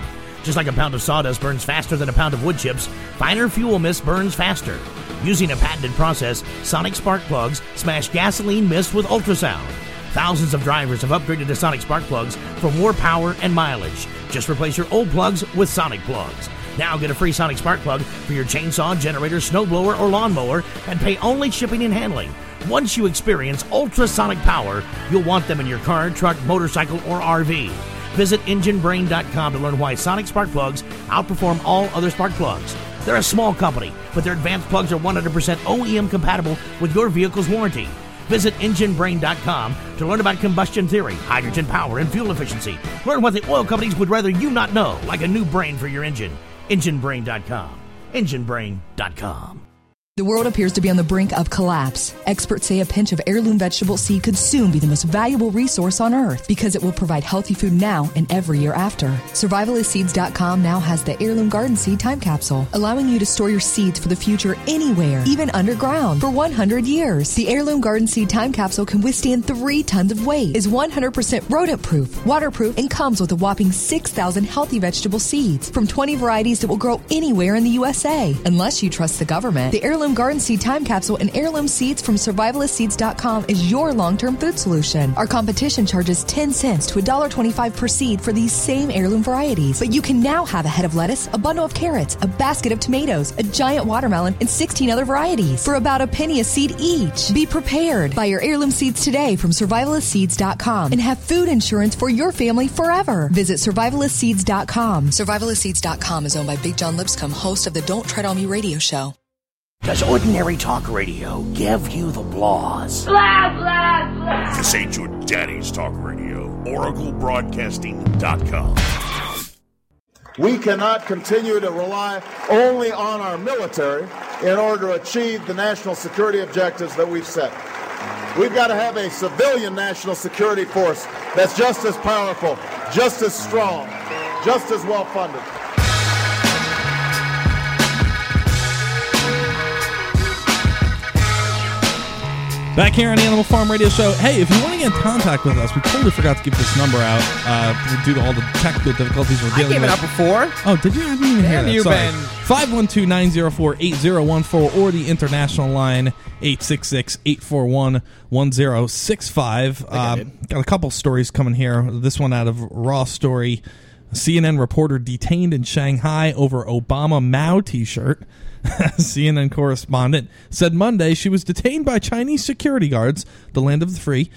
Just like a pound of sawdust burns faster than a pound of wood chips, finer fuel mist burns faster. Using a patented process, Sonic Spark Plugs smash gasoline mist with ultrasound. Thousands of drivers have upgraded to Sonic Spark Plugs for more power and mileage. Just replace your old plugs with Sonic Plugs. Now get a free Sonic Spark Plug for your chainsaw, generator, snowblower, or lawnmower, and pay only shipping and handling. Once you experience ultrasonic power, you'll want them in your car, truck, motorcycle, or RV. Visit enginebrain.com to learn why Sonic Spark Plugs outperform all other spark plugs. They're a small company, but their advanced plugs are 100% OEM compatible with your vehicle's warranty. Visit enginebrain.com to learn about combustion theory, hydrogen power, and fuel efficiency. Learn what the oil companies would rather you not know, like a new brain for your engine. enginebrain.com. enginebrain.com. The world appears to be on the brink of collapse. Experts say a pinch of heirloom vegetable seed could soon be the most valuable resource on Earth because it will provide healthy food now and every year after. SurvivalistSeeds.com now has the Heirloom Garden Seed Time Capsule, allowing you to store your seeds for the future anywhere, even underground, for 100 years. The Heirloom Garden Seed Time Capsule can withstand 3 tons of weight, is 100% rodent-proof, waterproof, and comes with a whopping 6,000 healthy vegetable seeds from 20 varieties that will grow anywhere in the USA. Unless you trust the government, the Heirloom Garden Seed Time Capsule and heirloom seeds from SurvivalistSeeds.com is your long-term food solution. Our competition charges 10 cents to $1.25 per seed for these same heirloom varieties. But you can now have a head of lettuce, a bundle of carrots, a basket of tomatoes, a giant watermelon, and 16 other varieties for about a penny a seed each. Be prepared. Buy your heirloom seeds today from SurvivalistSeeds.com and have food insurance for your family forever. Visit SurvivalistSeeds.com. SurvivalistSeeds.com is owned by Big John Lipscomb, host of the Don't Tread on Me radio show. Does ordinary talk radio give you the blahs? Blah, blah, blah. This ain't your daddy's talk radio. OracleBroadcasting.com. We cannot continue to rely only on our military in order to achieve the national security objectives that we've set. We've got to have a civilian national security force that's just as powerful, just as strong, just as well-funded. Back here on the Animal Farm Radio Show. Hey, if you want to get in contact with us, we totally forgot to give this number out due to all the technical difficulties we're dealing with. I gave it out before. Oh, did you? I didn't even hear that. You, sorry. Ben. 512-904-8014 or the international line 866-841-1065. Got a couple stories coming here. This one out of Raw Story. A CNN reporter detained in Shanghai over Obama Mao t-shirt. CNN correspondent said Monday she was detained by Chinese security guards, the land of the free,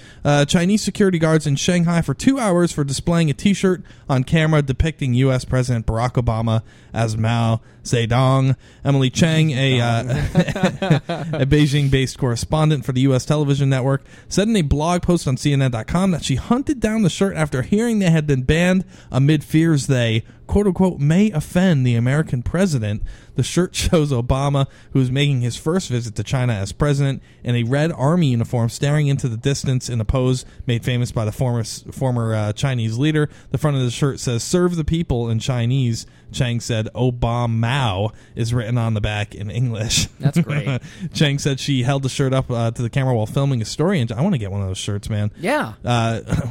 Chinese security guards in Shanghai for 2 hours for displaying a T-shirt on camera depicting U.S. President Barack Obama as Mao Zedong. Emily Chang, a Beijing-based correspondent for the U.S. television network, said in a blog post on CNN.com that she hunted down the shirt after hearing they had been banned amid fears they, quote-unquote, may offend the American president. The shirt shows Obama, who's making his first visit to China as president, in a red army uniform, staring into the distance in a pose made famous by the former Chinese leader. The front of the shirt says, "Serve the people" in Chinese. Chang said, "Obama Mao" is written on the back in English. That's great. Chang said she held the shirt up to the camera while filming a story. And I want to get one of those shirts, man. Yeah.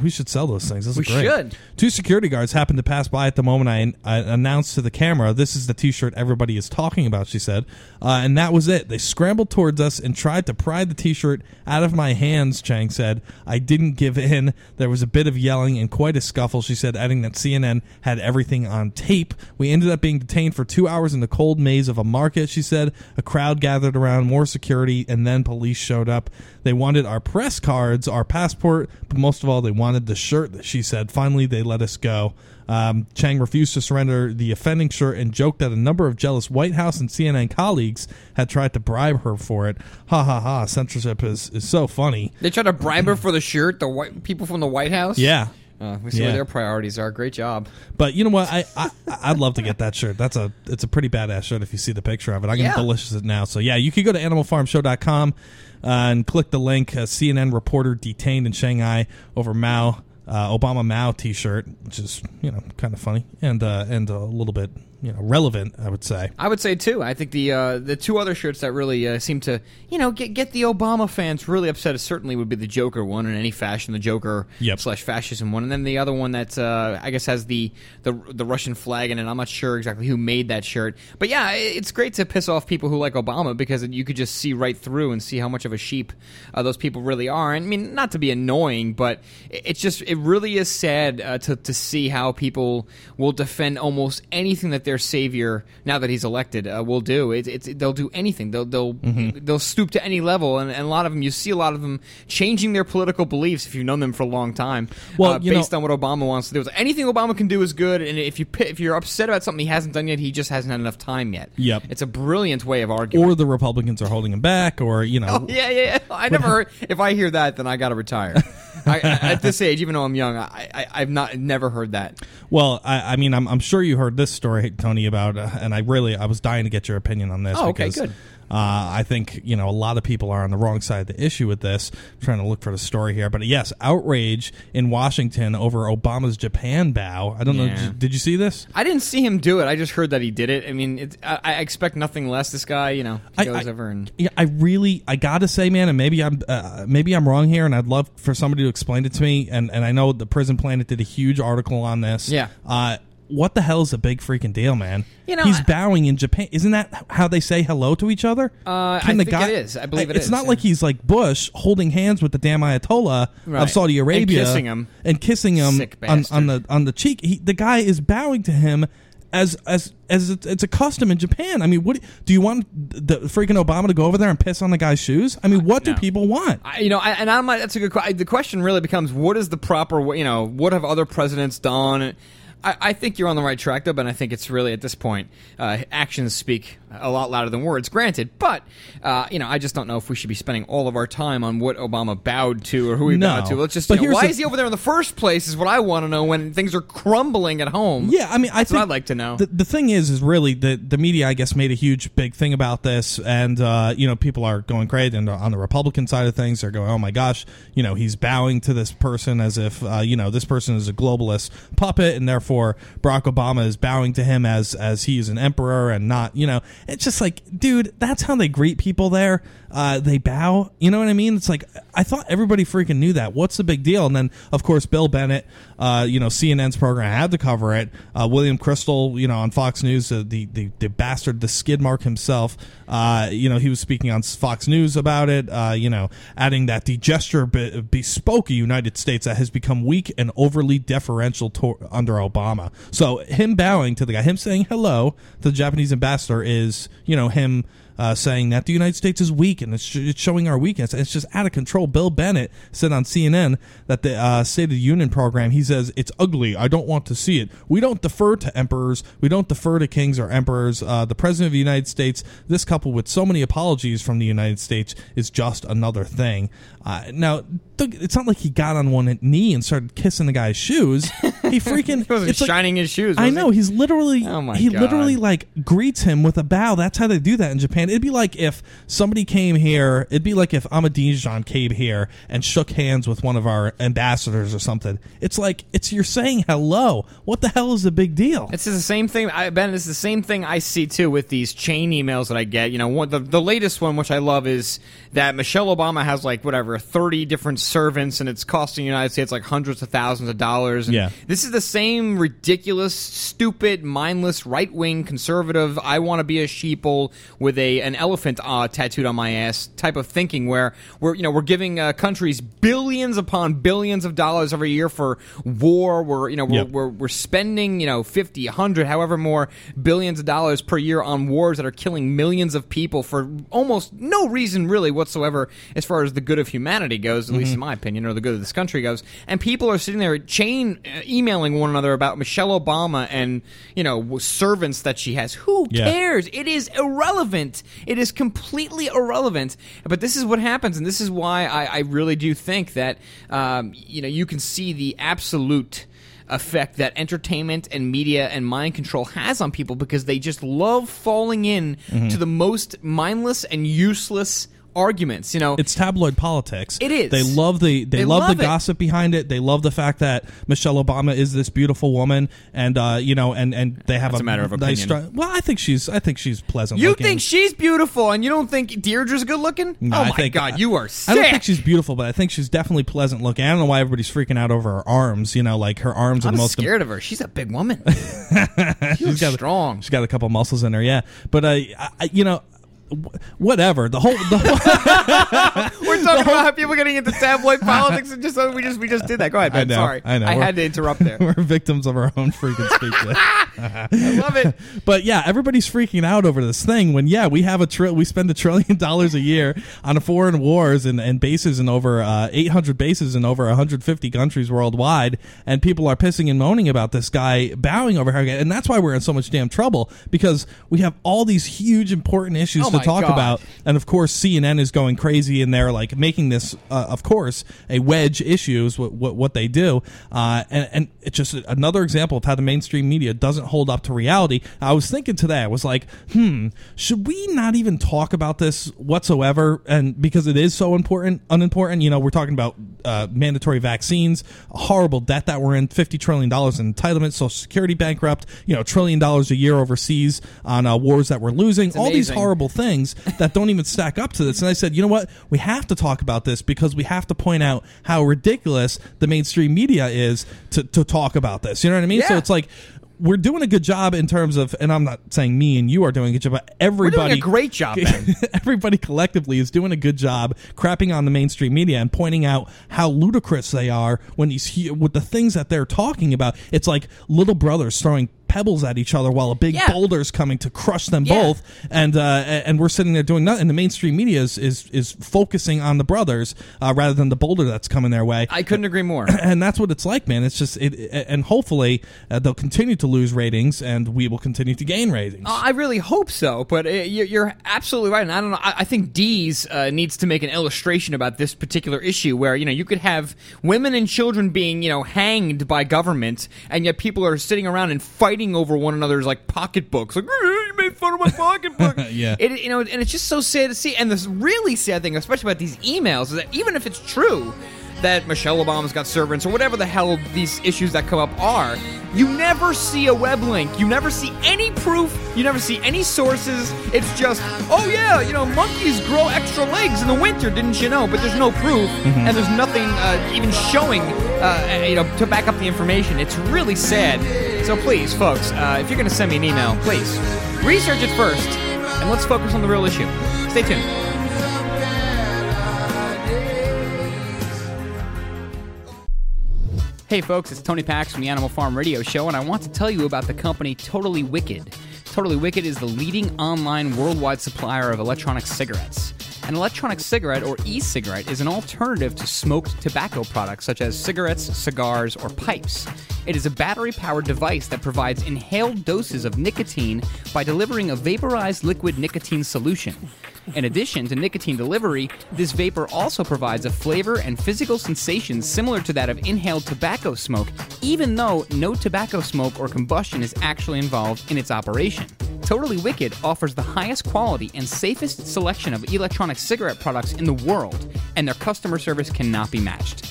We should sell those things. Those are great. We should. Two security guards happened to pass by at the moment I and announced to the camera, "This is the T-shirt everybody is talking about," she said. And that was it. They scrambled towards us and tried to pry the T-shirt out of my hands, Chang said. I didn't give in. There was a bit of yelling and quite a scuffle, she said, adding that CNN had everything on tape. We ended up being detained for 2 hours in the cold maze of a market, she said. A crowd gathered around, more security, and then police showed up. They wanted our press cards, our passport, but most of all, they wanted the shirt, that she said. Finally, they let us go. Chang refused to surrender the offending shirt and joked that a number of jealous White House and CNN colleagues had tried to bribe her for it. Ha ha ha, censorship is so funny. They tried to bribe her for the shirt, the white people from the White House? Yeah. We see where their priorities are. Great job. But you know what? I'd love to get that shirt. It's a pretty badass shirt if you see the picture of it. I can delicious it now. So yeah, you could go to animalfarmshow.com and click the link, CNN reporter detained in Shanghai over Mao. Obama Mao T-shirt, which is kind of funny and a little bit relevant, I would say. I would say too. I think the two other shirts that really seem to get the Obama fans really upset certainly would be the Joker one, in any fashion, the Joker / fascism one, and then the other one that I guess has the Russian flag in it. I'm not sure exactly who made that shirt, but yeah, it's great to piss off people who like Obama, because you could just see right through and see how much of a sheep those people really are. And I mean, not to be annoying, but it's just. It really is sad to see how people will defend almost anything that their savior, now that he's elected, will do. They'll do anything. They'll stoop to any level, and a lot of them, you see a lot of them changing their political beliefs if you've known them for a long time. Well, based on what Obama wants to do, anything Obama can do is good. And if you're upset about something he hasn't done yet, he just hasn't had enough time yet. Yep, it's a brilliant way of arguing. Or the Republicans are holding him back, or Oh, yeah. I never heard. If I hear that, then I got to retire. At this age, even though I'm young, I've never heard that. Well, I mean, I'm sure you heard this story, Tony, about, and I was dying to get your opinion on this. Oh, okay, because, good. I think, a lot of people are on the wrong side of the issue with this. I'm trying to look for the story here. But yes, outrage in Washington over Obama's Japan bow. I don't know. Did you see this? I didn't see him do it. I just heard that he did it. I mean, I expect nothing less. This guy, I got to say, man, and maybe I'm wrong here, and I'd love for somebody to explain it to me. And I know the Prison Planet did a huge article on this. Yeah. What the hell is a big freaking deal, man? He's bowing in Japan. Isn't that how they say hello to each other? I think it is. I believe it is. It's not like he's like Bush holding hands with the damn Ayatollah of Saudi Arabia and kissing him on the cheek. The guy is bowing to him as it's a custom in Japan. I mean, what do you want the freaking Obama to go over there and piss on the guy's shoes? I mean, what do people want? That's a good question. The question really becomes, what is the proper way? What have other presidents done? I think you're on the right track, though, but I think it's really, at this point, actions speak a lot louder than words, granted. But, I just don't know if we should be spending all of our time on what Obama bowed to or who he bowed to. Let's just, why is he over there in the first place is what I want to know when things are crumbling at home. Yeah, I mean, I think what I'd like to know. The thing is really the media, I guess, made a huge big thing about this, and, people are going crazy. And on the Republican side of things, they're going, oh, my gosh, he's bowing to this person as if, this person is a globalist puppet, and therefore Barack Obama is bowing to him as he is an emperor and not, It's just like, dude, that's how they greet people there. They bow. You know what I mean? It's like, I thought everybody freaking knew that. What's the big deal? And then, of course, Bill Bennett, CNN's program had to cover it. William Kristol, on Fox News, the bastard, the skid mark himself, he was speaking on Fox News about it, adding that the gesture bespoke a United States that has become weak and overly deferential under Obama. So him bowing to the guy, him saying hello to the Japanese ambassador is, him saying that the United States is weak and it's showing our weakness. It's just out of control. Bill Bennett said on CNN that the State of the Union program, he says, it's ugly. I don't want to see it. We don't defer to emperors. We don't defer to kings or emperors. The President of the United States, this coupled with so many apologies from the United States, is just another thing. Now, it's not like he got on one knee and started kissing the guy's shoes. He freaking he wasn't shining his shoes. I know. He's literally, he literally greets him with a bow. That's how they do that in Japan. hand. It'd be like if somebody came here. It'd be like if Ahmadinejad came here and shook hands with one of our ambassadors or something. It's like, it's, you're saying hello. What the hell is the big deal? It's the same thing, Ben. It's the same thing I see too with these chain emails that I get. You know, one, the latest one, which I love, is that Michelle Obama has like whatever 30 different servants, and it's costing the United States like hundreds of thousands of dollars. And yeah, this is the same ridiculous, stupid, mindless, right-wing conservative, I want to be a sheeple with an elephant tattooed on my ass type of thinking, where we're giving countries billions upon billions of dollars every year for war. We're spending 50, 100, however more billions of dollars per year on wars that are killing millions of people for almost no reason really whatsoever, as far as the good of humanity goes, at least in my opinion, or the good of this country goes. And people are sitting there chain emailing one another about Michelle Obama and servants that she has. Who cares? It is irrelevant. It is completely irrelevant. But this is what happens, and this is why I really do think that you can see the absolute effect that entertainment and media and mind control has on people, because they just love falling in to the most mindless and useless arguments. It's tabloid politics. It is. They love the gossip behind it. They love the fact that Michelle Obama is this beautiful woman, and and they have a matter of opinion. Nice, well, I think she's pleasant. You looking. Think she's beautiful, and you don't think Deirdre's good looking? No, God, you are sick. I don't think she's beautiful, but I think she's definitely pleasant looking. I don't know why everybody's freaking out over her arms. Like her arms. I'm scared of her. She's a big woman. She's strong. She's got a couple muscles in her. Yeah, but whatever. We're talking about how people getting into tabloid politics, and we just did that. Go ahead, Ben. Sorry. I know. I had to interrupt there. We're victims of our own freaking speech. I love it. But yeah, everybody's freaking out over this thing when we have we spend $1 trillion a year on foreign wars and bases in over 800 bases in over 150 countries worldwide, and people are pissing and moaning about this guy bowing over her again. And that's why we're in so much damn trouble, because we have all these huge important issues to talk about. And of course CNN is going crazy, and they're like making this of course a wedge issue is what they do, and it's just another example of how the mainstream media doesn't hold up to reality. I was thinking today, I was like, should we not even talk about this whatsoever? And because it is so unimportant, we're talking about mandatory vaccines, a horrible debt that we're in, $50 trillion in entitlement, Social Security bankrupt, $1 trillion a year overseas on wars that we're losing. It's all amazing. These horrible things that don't even stack up to this. And I said, you know what? We have to talk about this, because we have to point out how ridiculous the mainstream media is to talk about this. You know what I mean? Yeah. So it's like, we're doing a good job in terms of, and I'm not saying me and you are doing a good job, but everybody... We're doing a great job, Ben. Everybody collectively is doing a good job crapping on the mainstream media and pointing out how ludicrous they are with the things that they're talking about. It's like little brothers throwing pebbles at each other while a big boulder's coming to crush them both, and we're sitting there doing nothing. And the mainstream media is focusing on the brothers rather than the boulder that's coming their way. I couldn't agree more. And that's what it's like, man. It's just and hopefully they'll continue to lose ratings, and we will continue to gain ratings. I really hope so, but you're absolutely right. And I don't know. I think Dee's needs to make an illustration about this particular issue, where you could have women and children being hanged by government, and yet people are sitting around and fighting over one another's like pocketbooks, like you made fun of my pocketbook. And it's just so sad to see. And this really sad thing, especially about these emails, is that even if it's true that Michelle Obama's got servants or whatever the hell these issues that come up are, you never see a web link, you never see any proof, you never see any sources. It's just, monkeys grow extra legs in the winter, didn't you know? But there's no proof, and there's nothing even showing, to back up the information. It's really sad. So please, folks, if you're going to send me an email, please research it first, and let's focus on the real issue. Stay tuned. Hey folks, it's Tony Pax from the Animal Farm Radio Show, and I want to tell you about the company Totally Wicked. Totally Wicked is the leading online worldwide supplier of electronic cigarettes. An electronic cigarette, or e-cigarette, is an alternative to smoked tobacco products such as cigarettes, cigars, or pipes. It is a battery-powered device that provides inhaled doses of nicotine by delivering a vaporized liquid nicotine solution. In addition to nicotine delivery, this vapor also provides a flavor and physical sensation similar to that of inhaled tobacco smoke, even though no tobacco smoke or combustion is actually involved in its operation. Totally Wicked offers the highest quality and safest selection of electronic cigarette products in the world, and their customer service cannot be matched.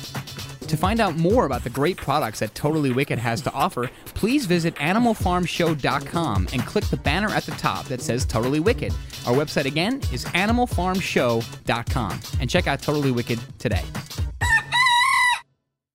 To find out more about the great products that Totally Wicked has to offer, please visit animalfarmshow.com and click the banner at the top that says Totally Wicked. Our website again is animalfarmshow.com, and check out Totally Wicked today.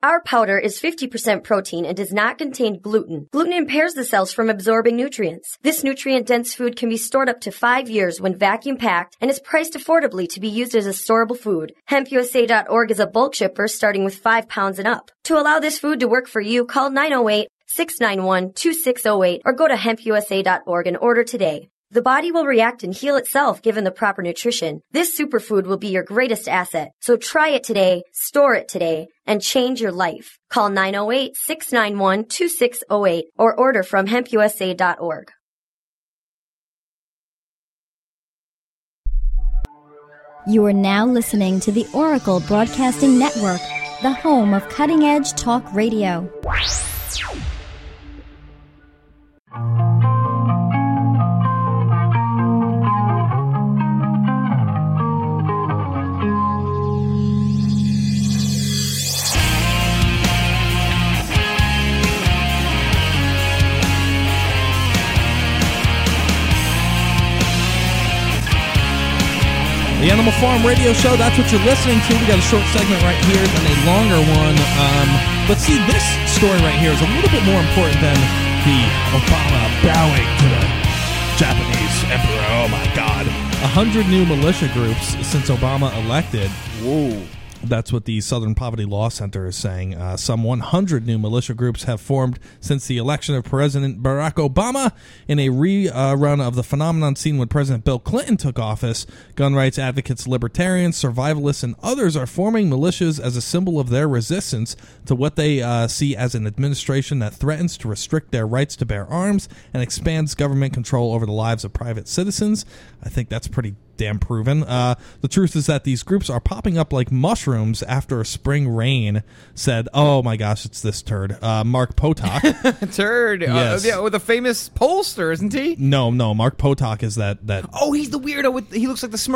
Our powder is 50% protein and does not contain gluten. Gluten impairs the cells from absorbing nutrients. This nutrient-dense food can be stored up to 5 years when vacuum-packed and is priced affordably to be used as a storable food. HempUSA.org is a bulk shipper starting with 5 pounds and up. To allow this food to work for you, call 908-691-2608 or go to HempUSA.org and order today. The body will react and heal itself given the proper nutrition. This superfood will be your greatest asset. So try it today, store it today, and change your life. Call 908-691-2608 or order from hempusa.org. You are now listening to the Oracle Broadcasting Network, the home of cutting-edge talk radio. The Animal Farm Radio Show, that's what you're listening to. We got a short segment right here, then a longer one. But see, this story right here is a little bit more important than the Obama bowing to the Japanese emperor. Oh, my God. 100 new militia groups since Obama elected. Whoa. That's what the Southern Poverty Law Center is saying. Some 100 new militia groups have formed since the election of President Barack Obama in a rerun of the phenomenon seen when President Bill Clinton took office. Gun rights advocates, libertarians, survivalists, and others are forming militias as a symbol of their resistance to what they see as an administration that threatens to restrict their rights to bear arms and expands government control over the lives of private citizens. I think that's pretty damn proven. The truth is that these groups are popping up like mushrooms after a spring rain, said, oh my gosh, it's this turd. Mark Potok. Turd. Yes. The famous pollster, isn't he? No, Mark Potok is that. Oh, he's the weirdo he looks like the Smurf.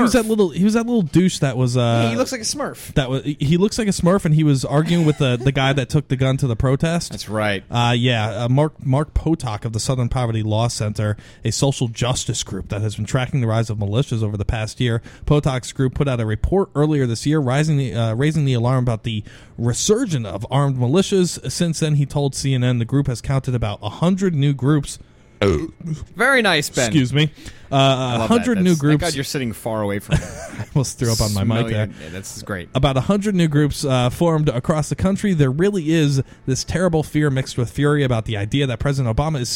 He was that little douche that was he looks like a Smurf. He looks like a Smurf, and he was arguing with the guy that took the gun to the protest. That's right. Mark Potok of the Southern Poverty Law Center, a social justice group that has been tracking the rise of militias over the past year. Potok's group put out a report earlier this year raising the alarm about the resurgence of armed militias. Since then, he told CNN the group has counted about 100 new groups. Very nice, Ben. Excuse me. 100 new groups. Thank God you're sitting far away from me. I almost threw up on my mic there. Yeah, that's great. About 100 new groups formed across the country. There really is this terrible fear mixed with fury about the idea that President Obama is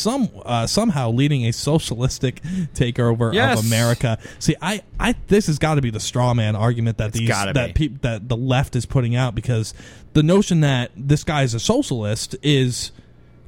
somehow leading a socialistic takeover of America. See, I this has got to be the straw man argument that the left is putting out, because the notion that this guy is a socialist is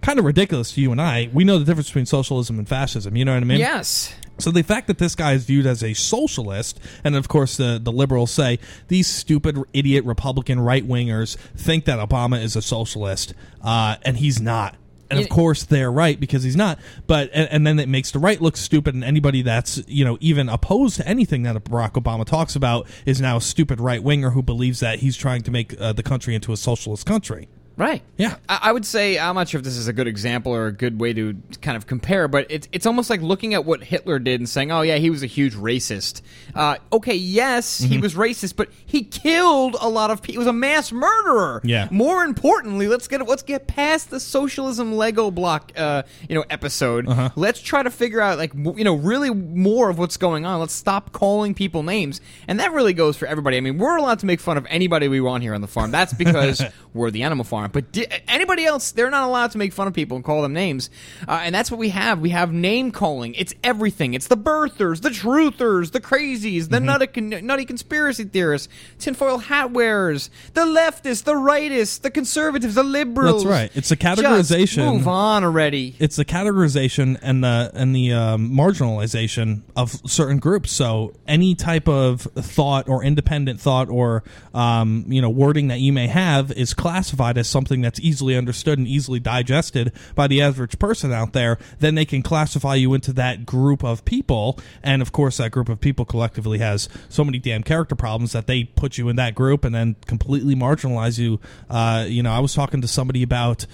kind of ridiculous to you and I. We know the difference between socialism and fascism. You know what I mean? Yes. So the fact that this guy is viewed as a socialist, and of course the liberals say these stupid idiot Republican right-wingers think that Obama is a socialist, and he's not. And of course they're right, because he's not. But and then it makes the right look stupid, and anybody that's even opposed to anything that Barack Obama talks about is now a stupid right-winger who believes that he's trying to make the country into a socialist country. Right. Yeah. I would say, I'm not sure if this is a good example or a good way to kind of compare, but it's almost like looking at what Hitler did and saying, oh, yeah, he was a huge racist. Okay, yes, mm-hmm. He was racist, but he killed a lot of people. He was a mass murderer. Yeah. More importantly, let's get past the socialism Lego block episode. Uh-huh. Let's try to figure out really more of what's going on. Let's stop calling people names. And that really goes for everybody. I mean, we're allowed to make fun of anybody we want here on the farm. That's because we're the Animal Farm. But Anybody else, they're not allowed to make fun of people and call them names. And that's what we have. We have name calling. It's everything. It's the birthers, the truthers, the crazies, the nutty conspiracy theorists, tinfoil hat wearers, the leftists, the rightists, the conservatives, the liberals. That's right. It's a categorization. Just move on already. It's the categorization and the marginalization of certain groups. So any type of thought or independent thought or wording that you may have is classified as something that's easily understood and easily digested by the average person out there. Then they can classify you into that group of people, and of course that group of people collectively has so many damn character problems that they put you in that group and then completely marginalize you. I was talking to somebody about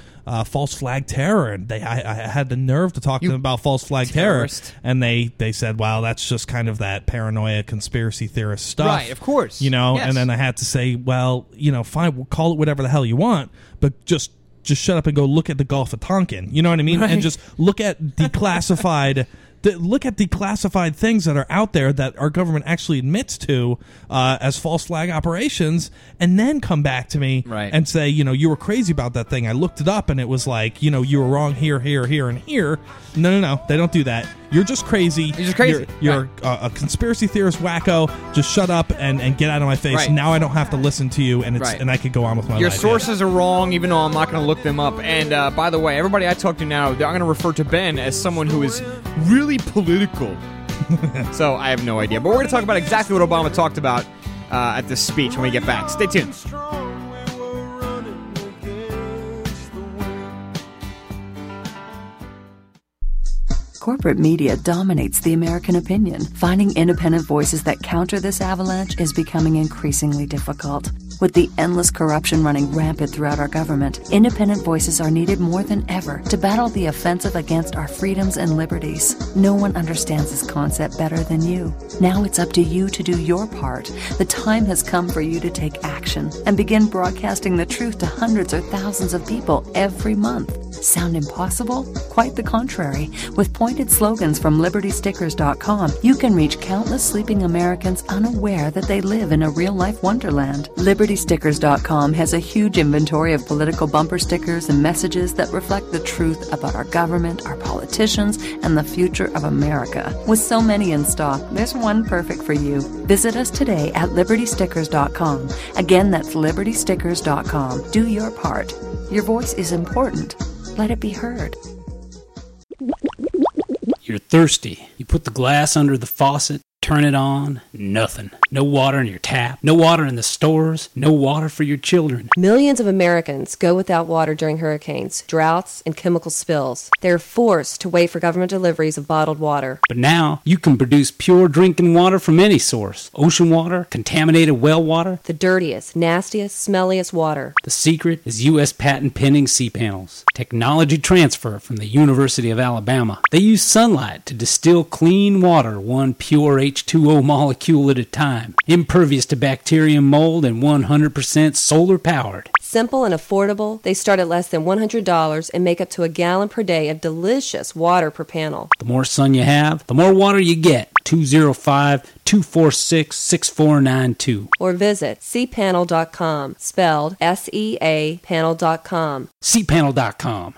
false flag terror, and I had the nerve to talk to them about false flag terror, and they said, "Wow, that's just kind of that paranoia, conspiracy theorist stuff." Right, of course. Yes. And then I had to say, "Well, fine, we'll call it whatever the hell you want, but just shut up and go look at the Gulf of Tonkin." You know what I mean? Right. And just look at declassified." Look at declassified things that are out there that our government actually admits to as false flag operations, and then come back to me and say, you were crazy about that thing. I looked it up, and it was like, you were wrong here, here, here, and here. No. They don't do that. You're just crazy. You're a conspiracy theorist wacko. Just shut up and get out of my face. Right. Now I don't have to listen to you, and and I could go on with my life. Your sources are wrong, even though I'm not going to look them up. And by the way, everybody I talk to now, I'm going to refer to Ben as someone who is really political. So I have no idea. But we're going to talk about exactly what Obama talked about at this speech when we get back. Stay tuned. Corporate media dominates the American opinion. Finding independent voices that counter this avalanche is becoming increasingly difficult. With the endless corruption running rampant throughout our government, independent voices are needed more than ever to battle the offensive against our freedoms and liberties. No one understands this concept better than you. Now it's up to you to do your part. The time has come for you to take action and begin broadcasting the truth to hundreds or thousands of people every month. Sound impossible? Quite the contrary. With pointed slogans from LibertyStickers.com, you can reach countless sleeping Americans unaware that they live in a real-life wonderland. LibertyStickers.com has a huge inventory of political bumper stickers and messages that reflect the truth about our government, our politicians, and the future of America. With so many in stock, there's one perfect for you. Visit us today at LibertyStickers.com. Again, that's LibertyStickers.com. Do your part. Your voice is important. Let it be heard. You're thirsty. You put the glass under the faucet, turn it on, nothing. No water in your tap, no water in the stores, no water for your children. Millions of Americans go without water during hurricanes, droughts, and chemical spills. They're forced to wait for government deliveries of bottled water. But now, you can produce pure drinking water from any source. Ocean water, contaminated well water. The dirtiest, nastiest, smelliest water. The secret is U.S. patent-pending sea panels. Technology transfer from the University of Alabama. They use sunlight to distill clean water, one pure H2O molecule at a time. Impervious to bacteria, mold, and 100% solar powered. Simple and affordable, they start at less than $100 and make up to a gallon per day of delicious water per panel. The more sun you have, the more water you get. 205-246-6492. Or visit seapanel.com, spelled SEA panel.com. Seapanel.com.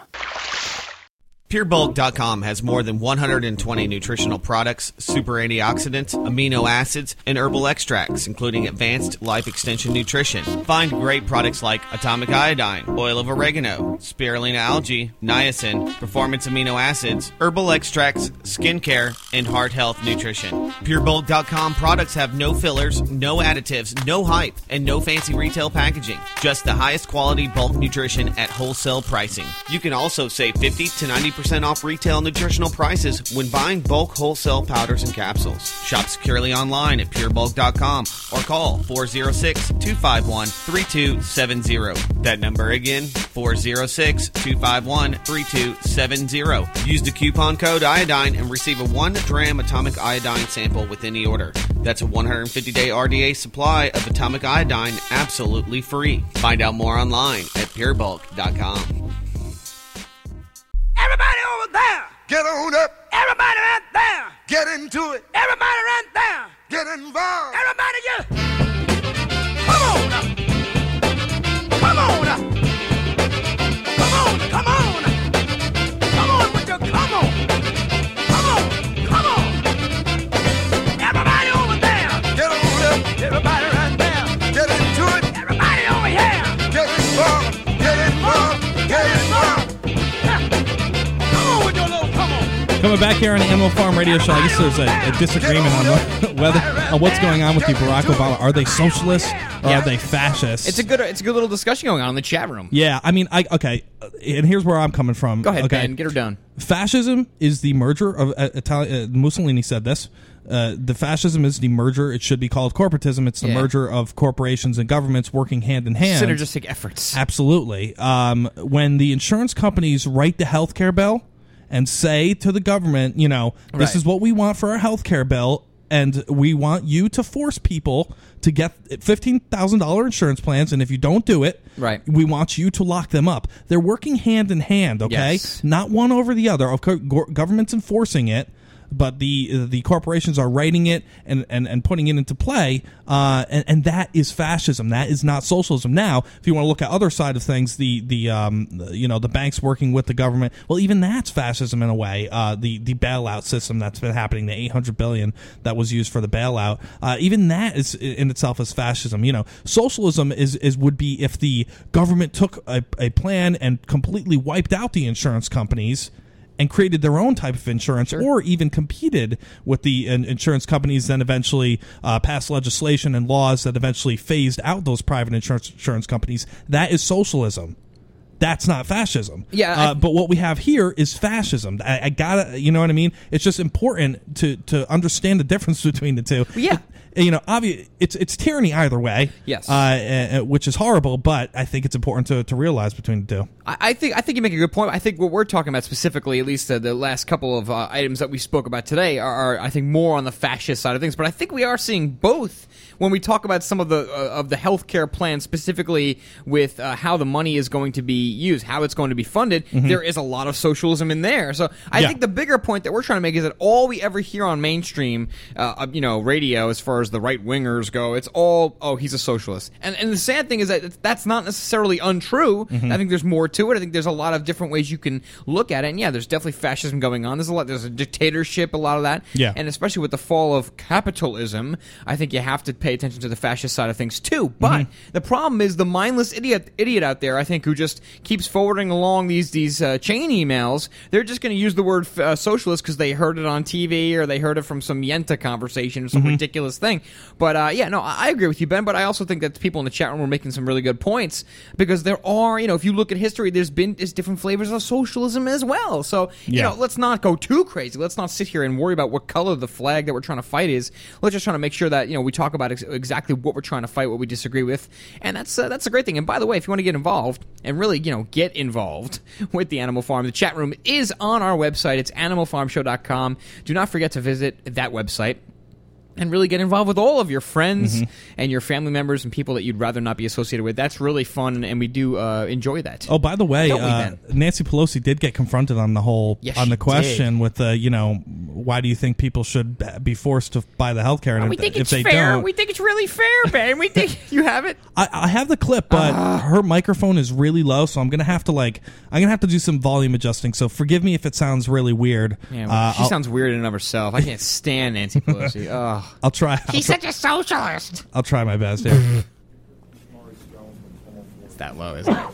PureBulk.com has more than 120 nutritional products, super antioxidants, amino acids, and herbal extracts, including advanced life extension nutrition. Find great products like atomic iodine, oil of oregano, spirulina algae, niacin, performance amino acids, herbal extracts, skincare, and heart health nutrition. PureBulk.com products have no fillers, no additives, no hype, and no fancy retail packaging. Just the highest quality bulk nutrition at wholesale pricing. You can also save 50 to 90% off retail nutritional prices when buying bulk wholesale powders and capsules. Shop securely online at purebulk.com or call 406-251-3270. That number again, 406-251-3270. Use the coupon code iodine and receive a 1 gram atomic iodine sample with any order. That's a 150-day RDA supply of atomic iodine absolutely free. Find out more online at purebulk.com. Everybody over there, get on up. Everybody right there, get into it. Everybody right there, get involved. Everybody just come on up. Come on up. we're back here on the Animal Farm Radio Show. I guess there's a disagreement on whether on what's going on with the Barack Obama. Are they socialists or are they fascists? It's a good little discussion going on in the chat room. Yeah, I mean, okay, and here's where I'm coming from. Go ahead, okay. Ben, get her done. Fascism is the merger of Italian. Mussolini said this. The fascism is the merger. It should be called corporatism. It's the merger of corporations and governments working hand in hand. Synergistic efforts. Absolutely. When the insurance companies write the healthcare bill and say to the government, you know, this is what we want for our healthcare bill, and we want you to force people to get $15,000 insurance plans, and if you don't do it, we want you to lock them up. They're working hand in hand, okay? Yes. Not one over the other. Okay, government's enforcing it, but the corporations are writing it and putting it into play, and that is fascism. That is not socialism. Now, if you want to look at other side of things, the banks working with the government, well, even that's fascism in a way. The bailout system that's been happening, the $800 billion that was used for the bailout, even that is in itself is fascism. You know, socialism would be if the government took a plan and completely wiped out the insurance companies and created their own type of insurance, or even competed with the insurance companies, then eventually passed legislation and laws that eventually phased out those private insurance companies. That is socialism. That's not fascism. Yeah, but what we have here is fascism. I gotta, you know what I mean? It's just important to understand the difference between the two. Yeah. It's tyranny either way. Yes. Which is horrible, but I think it's important to realize between the two. I think you make a good point. I think what we're talking about specifically, at least the last couple of items that we spoke about today, are I think more on the fascist side of things. But I think we are seeing both when we talk about some of the healthcare plans, specifically with how the money is going to be used, how it's going to be funded. Mm-hmm. There is a lot of socialism in there. So I think the bigger point that we're trying to make is that all we ever hear on mainstream, radio, as far as the right wingers go, it's all, oh, he's a socialist. And the sad thing is that that's not necessarily untrue. Mm-hmm. I think there's more to it. I think there's a lot of different ways you can look at it. And yeah, there's definitely fascism going on. There's a dictatorship, a lot of that. Yeah. And especially with the fall of capitalism, I think you have to pay attention to the fascist side of things too. But the problem is the mindless idiot out there, I think, who just keeps forwarding along these chain emails. They're just going to use the word socialist because they heard it on TV or they heard it from some Yenta conversation or some ridiculous thing. But I agree with you, Ben, but I also think that people in the chat room were making some really good points, because there are, if you look at history, there's different flavors of socialism as well. So, let's not go too crazy. Let's not sit here and worry about what color the flag that we're trying to fight is. Let's just try to make sure that, we talk about exactly what we're trying to fight, what we disagree with. And that's a great thing. And by the way, if you want to get involved and really, get involved with the Animal Farm. The chat room is on our website. It's animalfarmshow.com. Do not forget to visit that website and really get involved with all of your friends and your family members and people that you'd rather not be associated with. That's really fun, and we do enjoy that. Oh, by the way, Nancy Pelosi did get confronted on the whole question with why do you think people should be forced to buy the health care? We think it's fair. We think it's really fair, Ben. We think you have it. I have the clip, but her microphone is really low, so I'm gonna have to do some volume adjusting. So forgive me if it sounds really weird. Yeah, she sounds weird in and of herself. I can't stand Nancy Pelosi. I'll try. She's such a socialist. I'll try my best here. It's that low, isn't it?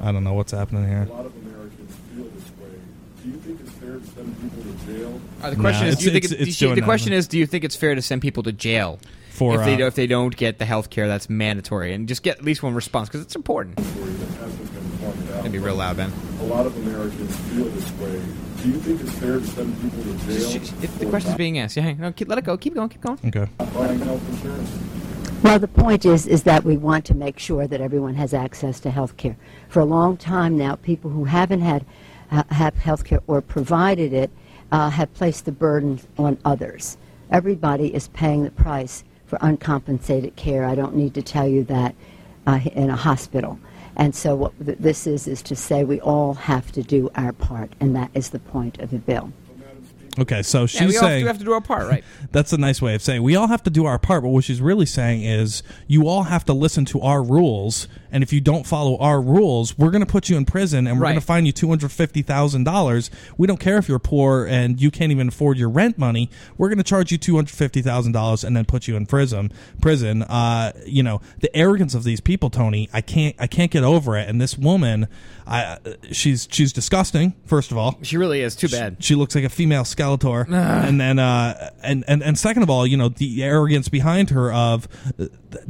I don't know what's happening here. A lot of Americans feel this way. Do you think it's fair to send people to jail? The question is, do you think it's fair to send people to jail for if they don't get the health care that's mandatory? And just get at least one response, because it's important. That'd be real loud, Ben. A lot of Americans feel this way. Do you think it's fair to send people to jail? The question's being asked. Yeah, hang on. Let it go. Keep going. Okay. Well, the point is that we want to make sure that everyone has access to health care. For a long time now, people who haven't had health care or provided it have placed the burden on others. Everybody is paying the price for uncompensated care. I don't need to tell you that in a hospital. And so what this is to say we all have to do our part, and that is the point of the bill. Okay, so she's saying... we have to do our part, right? That's a nice way of saying we all have to do our part, but what she's really saying is you all have to listen to our rules, and if you don't follow our rules, we're going to put you in prison, and we're going to fine you $250,000. We don't care if you're poor and you can't even afford your rent money. We're going to charge you $250,000 and then put you in prison. You know, the arrogance of these people, Tony, I can't get over it. And this woman, she's disgusting, first of all. She really is. Too bad. She looks like a female Skeletor. And then and second of all, you know, the arrogance behind her of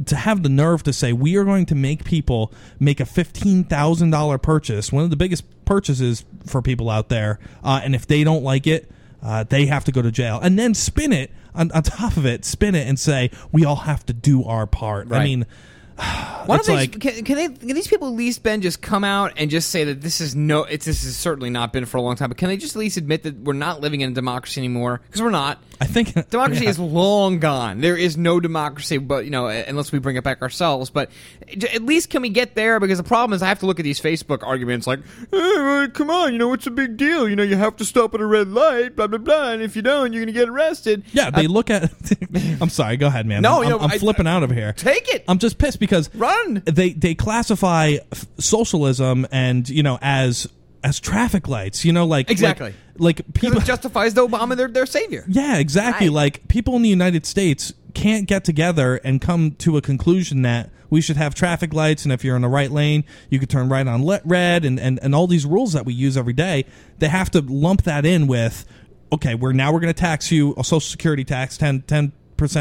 to have the nerve to say we are going to make people make a $15,000 purchase, one of the biggest purchases for people out there, and if they don't like it, they have to go to jail, and then spin it on top of it, spin it and say we all have to do our part. Right. I mean, why don't they, like, can these people at least, Ben, just come out and just say that this has certainly not been for a long time, but can they just at least admit that we're not living in a democracy anymore? Because we're not. I think democracy is long gone. There is no democracy, but you know, unless we bring it back ourselves. But at least can we get there? Because the problem is I have to look at these Facebook arguments like, hey, come on, you know, what's a big deal? You know, you have to stop at a red light, blah blah blah, and if you don't, you're going to get arrested. Yeah, they look at. I'm sorry, go ahead, man. No, I'm flipping out of here. Take it. I'm just pissed. Because they classify socialism and, you know, as traffic lights, you know, like exactly like people, it justifies the Obama their savior. Yeah, exactly. Right. Like people in the United States can't get together and come to a conclusion that we should have traffic lights, and if you're in the right lane, you can turn right on red, and all these rules that we use every day. They have to lump that in with, okay, we're going to tax you a Social Security tax 10%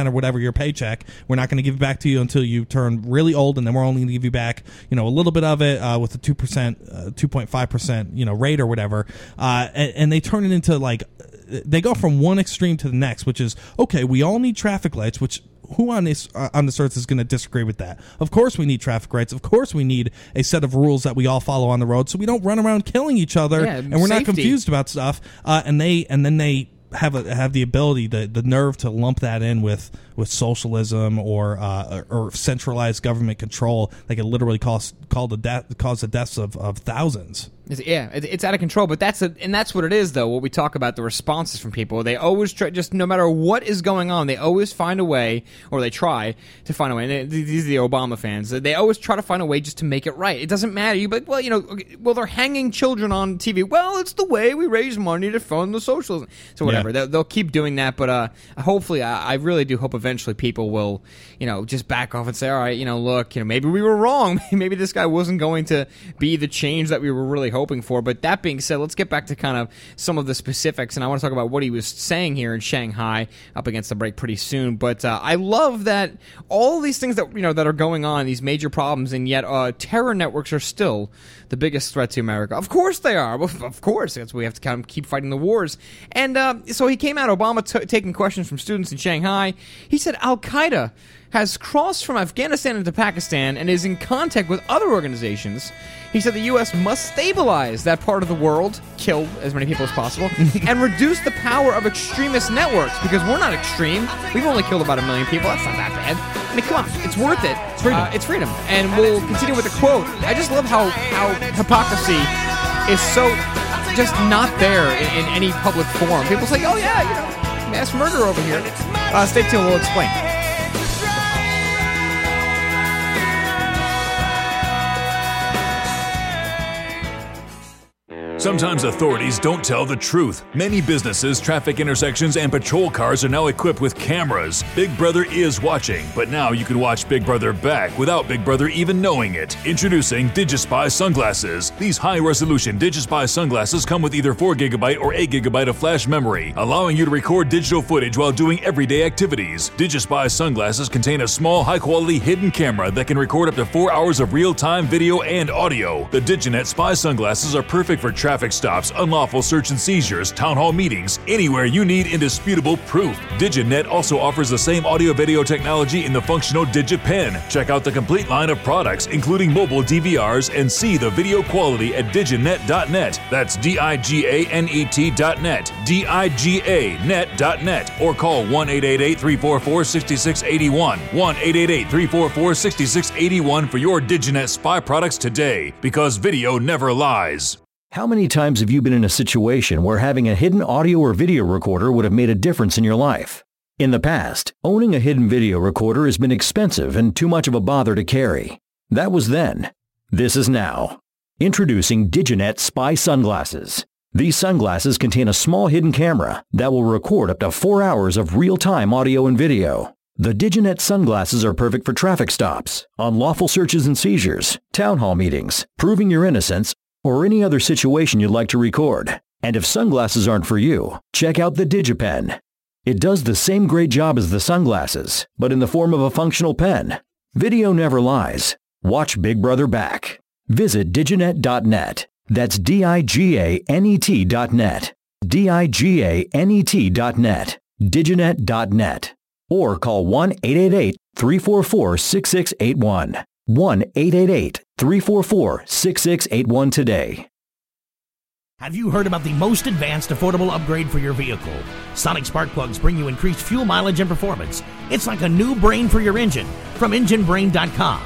or whatever your paycheck. We're not going to give it back to you until you turn really old, and then we're only going to give you back, you know, a little bit of it with a 2.5%, you know, rate or whatever. And they turn it into like they go from one extreme to the next, which is okay. We all need traffic lights, which. Who on this earth is going to disagree with that? Of course we need traffic rights. Of course we need a set of rules that we all follow on the road, so we don't run around killing each other, and we're not confused about stuff. And then they have the ability, the nerve to lump that in with socialism or centralized government control. They could literally cause the deaths of thousands. Yeah, it's out of control, but that's what it is, though, what we talk about, the responses from people. They always try, just no matter what is going on, they always find a way, or they try to find a way, and these are the Obama fans, they always try to find a way just to make it right. It doesn't matter. You're like, well, you know, well, they're hanging children on TV. Well, it's the way we raise money to fund the socialism. So whatever, they'll keep doing that, but hopefully, I really do hope eventually people will, you know, just back off and say, all right, you know, look, you know, maybe we were wrong. Maybe this guy wasn't going to be the change that we were really hoping for. But that being said, let's get back to kind of some of the specifics, and I want to talk about what he was saying here in Shanghai up against the break pretty soon. But I love that all these things that, you know, that are going on, these major problems, and yet terror networks are still the biggest threat to America. Of course they are. Of course. That's why we have to kind of keep fighting the wars. And so he came out, Obama taking questions from students in Shanghai. He said Al-Qaeda has crossed from Afghanistan into Pakistan and is in contact with other organizations. He said the U.S. must stabilize that part of the world, kill as many people as possible, and reduce the power of extremist networks, because we're not extreme. We've only killed about 1 million people. That's not that bad. I mean, come on. It's worth it. It's freedom. And we'll continue with the quote. I just love how hypocrisy is so just not there in any public forum. People say, oh, yeah, you know, mass murder over here. Stay tuned. We'll explain. Sometimes authorities don't tell the truth. Many businesses, traffic intersections, and patrol cars are now equipped with cameras. Big Brother is watching, but now you can watch Big Brother back without Big Brother even knowing it. Introducing DigiSpy sunglasses. These high-resolution DigiSpy sunglasses come with either 4GB or 8GB of flash memory, allowing you to record digital footage while doing everyday activities. DigiSpy sunglasses contain a small, high-quality hidden camera that can record up to 4 hours of real-time video and audio. The DigiNet Spy sunglasses are perfect for traffic stops, unlawful search and seizures, town hall meetings, anywhere you need indisputable proof. DigiNet also offers the same audio-video technology in the functional DigiPen. Check out the complete line of products, including mobile DVRs, and see the video quality at diginet.net. That's DIGANET.net, DIGANET.net, or call 1-888-344-6681, 1-888-344-6681 for your DigiNet Spy products today, because video never lies. How many times have you been in a situation where having a hidden audio or video recorder would have made a difference in your life? In the past, owning a hidden video recorder has been expensive and too much of a bother to carry. That was then. This is now. Introducing DigiNet Spy Sunglasses. These sunglasses contain a small hidden camera that will record up to 4 hours of real-time audio and video. The DigiNet sunglasses are perfect for traffic stops, unlawful searches and seizures, town hall meetings, proving your innocence, or any other situation you'd like to record. And if sunglasses aren't for you, check out the DigiPen. It does the same great job as the sunglasses, but in the form of a functional pen. Video never lies. Watch Big Brother back. Visit diginet.net. That's DIGANET.net. DIGANET.net. DigiNet.net. Or call 1-888-344-6681. 1-888-344-6681 today. Have you heard about the most advanced affordable upgrade for your vehicle? Sonic Spark Plugs bring you increased fuel mileage and performance. It's like a new brain for your engine from enginebrain.com.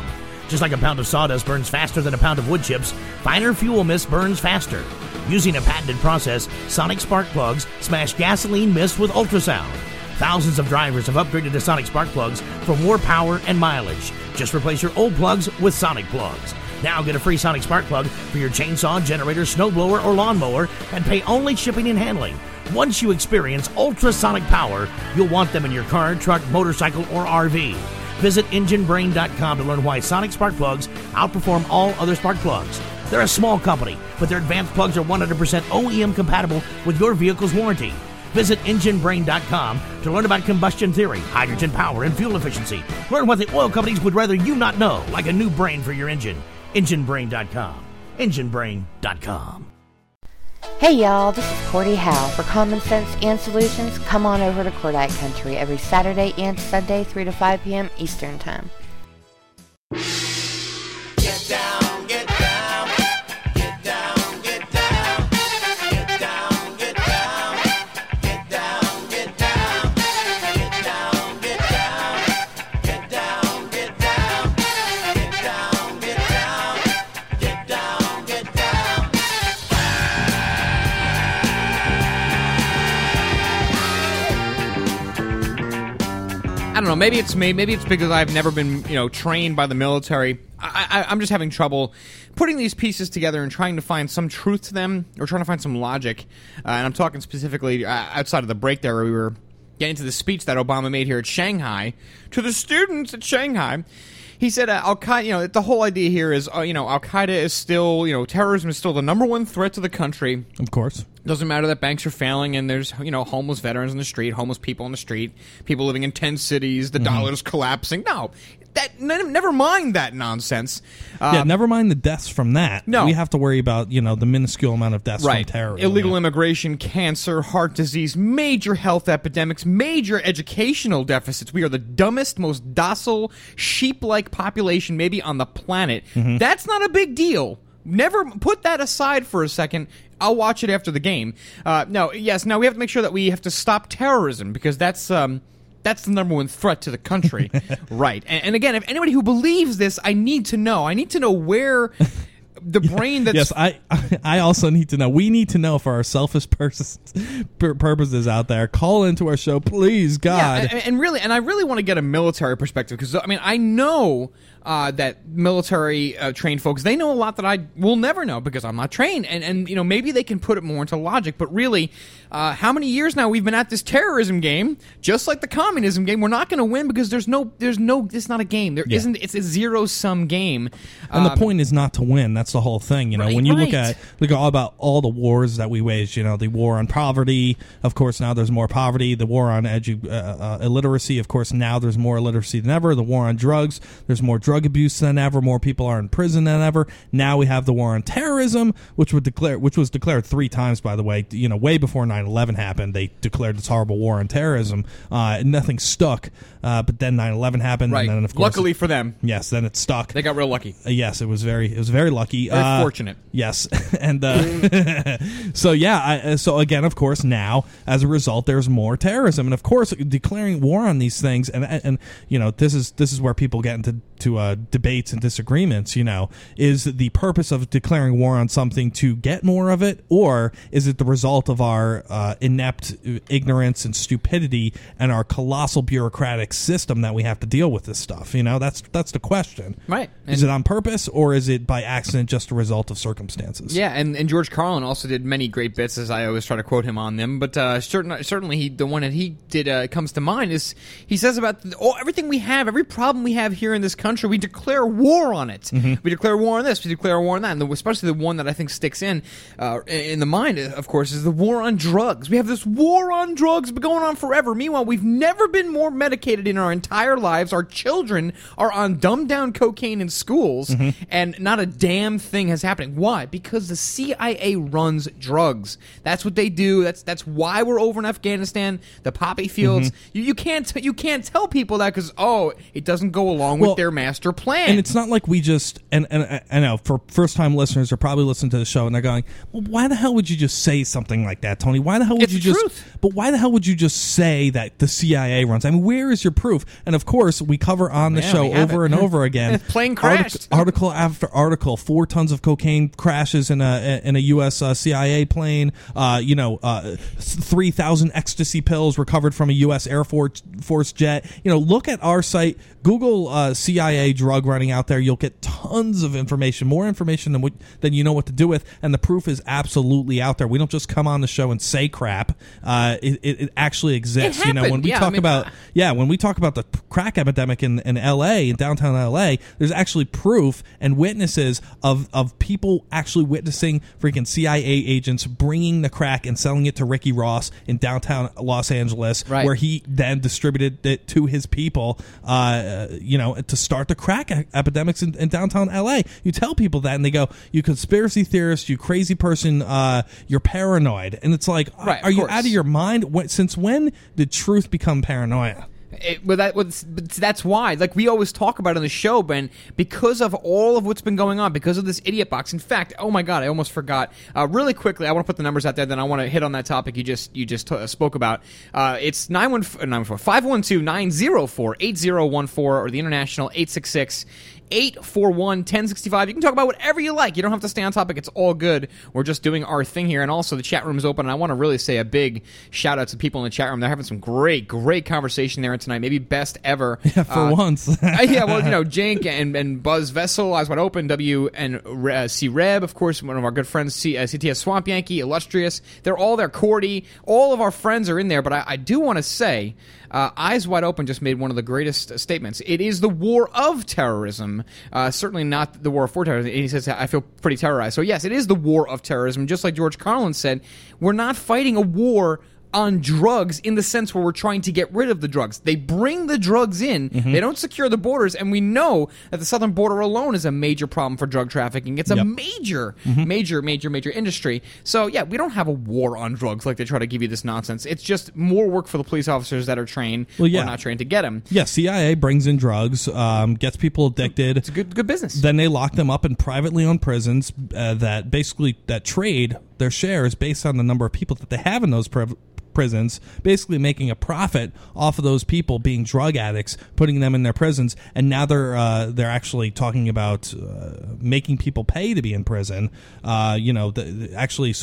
Just like a pound of sawdust burns faster than a pound of wood chips, finer fuel mist burns faster. Using a patented process, Sonic Spark Plugs smash gasoline mist with ultrasound. Thousands of drivers have upgraded to Sonic Spark Plugs for more power and mileage. Just replace your old plugs with Sonic Plugs. Now get a free Sonic Spark Plug for your chainsaw, generator, snowblower, or lawnmower, and pay only shipping and handling. Once you experience ultrasonic power, you'll want them in your car, truck, motorcycle, or RV. Visit enginebrain.com to learn why Sonic Spark Plugs outperform all other spark plugs. They're a small company, but their advanced plugs are 100% OEM compatible with your vehicle's warranty. Visit enginebrain.com to learn about combustion theory, hydrogen power, and fuel efficiency. Learn what the oil companies would rather you not know, like a new brain for your engine. Enginebrain.com. Enginebrain.com. Hey y'all, this is Cordy Howe. For Common Sense and Solutions, come on over to Cordite Country every Saturday and Sunday, 3 to 5 p.m. Eastern Time. Get down, get down. Get down, get down. Get down, get down. Get down, get down. Get down, get down. Get down, get down. Get down, get down. Get down, get down. I don't know, maybe it's me, maybe it's because I've never been, trained by the military. I'm just having trouble putting these pieces together and trying to find some truth to them, or trying to find some logic. And I'm talking specifically outside of the break there, where we were getting to the speech that Obama made here at Shanghai, to the students at Shanghai. He said, Al-Qaeda, the whole idea here is, Al-Qaeda is still, terrorism is still the number one threat to the country. Of course. Doesn't matter that banks are failing and there's, homeless veterans on the street, homeless people on the street, people living in tent cities, the dollar's collapsing. No. Never mind that nonsense. Never mind the deaths from that. No. We have to worry about, the minuscule amount of deaths from terrorism. Illegal immigration, cancer, heart disease, major health epidemics, major educational deficits. We are the dumbest, most docile, sheep-like population maybe on the planet. Mm-hmm. That's not a big deal. Never put that aside for a second. I'll watch it after the game. Now we have to make sure that we have to stop terrorism, because that's the number one threat to the country. Right. And again, if anybody who believes this, I need to know. I need to know where the brain that's... Yes, I also need to know. We need to know for our selfish purposes out there. Call into our show, please, God. Yeah, and I really want to get a military perspective, because, I know... that military-trained folks, they know a lot that I will never know because I'm not trained. And maybe they can put it more into logic. But really, how many years now we've been at this terrorism game, just like the communism game? We're not going to win because there's no. It's not a game. There isn't. It's a zero-sum game. And the point is not to win. That's the whole thing. When you look at all about all the wars that we waged. The war on poverty. Of course, now there's more poverty. The war on illiteracy. Of course, now there's more illiteracy than ever. The war on drugs. There's more drug abuse than ever. More people are in prison than ever. Now we have the war on terrorism, which was declared 3 times, by the way. Way before 9/11 happened, they declared this horrible war on terrorism. Nothing stuck, but then 9/11 happened, right. And then, of course, luckily for them, yes, then it stuck. They got real lucky. Yes, it was very lucky. Very fortunate. Yes, and so yeah. So again, of course, now as a result, there's more terrorism, and of course, declaring war on these things, and this is where people get into debates and disagreements, you know, is the purpose of declaring war on something to get more of it, or is it the result of our inept ignorance and stupidity and our colossal bureaucratic system that we have to deal with this stuff? You know, that's the question. Right. And is it on purpose, or is it by accident just a result of circumstances? Yeah, and George Carlin also did many great bits, as I always try to quote him on them, but certainly the one that he did comes to mind is he says about everything we have, every problem we have here in this country, we declare war on it. Mm-hmm. We declare war on this, we declare war on that, and especially the one that I think sticks in the mind, of course, is the war on drugs. We have this war on drugs going on forever. Meanwhile, we've never been more medicated in our entire lives. Our children are on dumbed-down cocaine in schools, mm-hmm. and not a damn thing has happened. Why? Because the CIA runs drugs. That's what they do. That's why we're over in Afghanistan, the poppy fields. Mm-hmm. You can't tell people that because, oh, it doesn't go along with their master plan. And it's not like we just – and I know for first-time listeners are probably listening to the show and they're going, well, why the hell would you just say something like that, Tony? Why the hell would it's you just – but why the hell would you just say that the CIA runs? I mean, where is your proof? And, of course, we cover on the show over and over again. Plane crashed. Article after article, 4 tons of cocaine crashes in a U.S. CIA plane, 3,000 ecstasy pills recovered from a U.S. Air Force jet. You know, look at our site. Google CIA drug running out there. You'll get tons of information, more information than you know what to do with, and the proof is absolutely out there. We don't just come on the show and say crap. It actually exists. It happened. You know, when we talk about when we talk about the crack epidemic in L.A., in downtown L.A., there's actually proof and witnesses of people actually witnessing freaking CIA agents bringing the crack and selling it to Ricky Ross in downtown Los Angeles, right, where he then distributed it to his people. To start the crack epidemics in downtown LA. You tell people that and they go, you conspiracy theorist, you crazy person, you're paranoid. And it's like, right, are you out of your mind? Since when did truth become paranoia? That's why, like we always talk about on the show, Ben, because of all of what's been going on, because of this idiot box. In fact, oh my God, I almost forgot. Really quickly, I want to put the numbers out there. Then I want to hit on that topic you just spoke about. It's 512-904-8014 or the international 866-841-1065. You can talk about whatever you like. You don't have to stay on topic. It's all good. We're just doing our thing here. And also, the chat room is open. And I want to really say a big shout out to people in the chat room. They're having some great, great conversation there tonight. Maybe best ever. Yeah, for once. Jink and Buzz Vessel, Eyes Wide Open, W and C Reb, of course, one of our good friends, CTS Swamp Yankee, Illustrious. They're all there. Cordy. All of our friends are in there. But I do want to say, Eyes Wide Open just made one of the greatest statements. It is the war of terrorism, certainly not the war for terrorism. And he says, I feel pretty terrorized. So, yes, it is the war of terrorism. Just like George Carlin said, we're not fighting a war on drugs in the sense where we're trying to get rid of the drugs. They bring the drugs in. Mm-hmm. They don't secure the borders. And we know that the southern border alone is a major problem for drug trafficking. It's a major, major industry. So, yeah, we don't have a war on drugs like they try to give you this nonsense. It's just more work for the police officers that are trained or not trained to get them. Yeah, CIA brings in drugs, gets people addicted. It's a good business. Then they lock them up in privately owned prisons that trade their shares based on the number of people that they have in those prisons, basically making a profit off of those people being drug addicts, putting them in their prisons, and now they're actually talking about making people pay to be in prison. So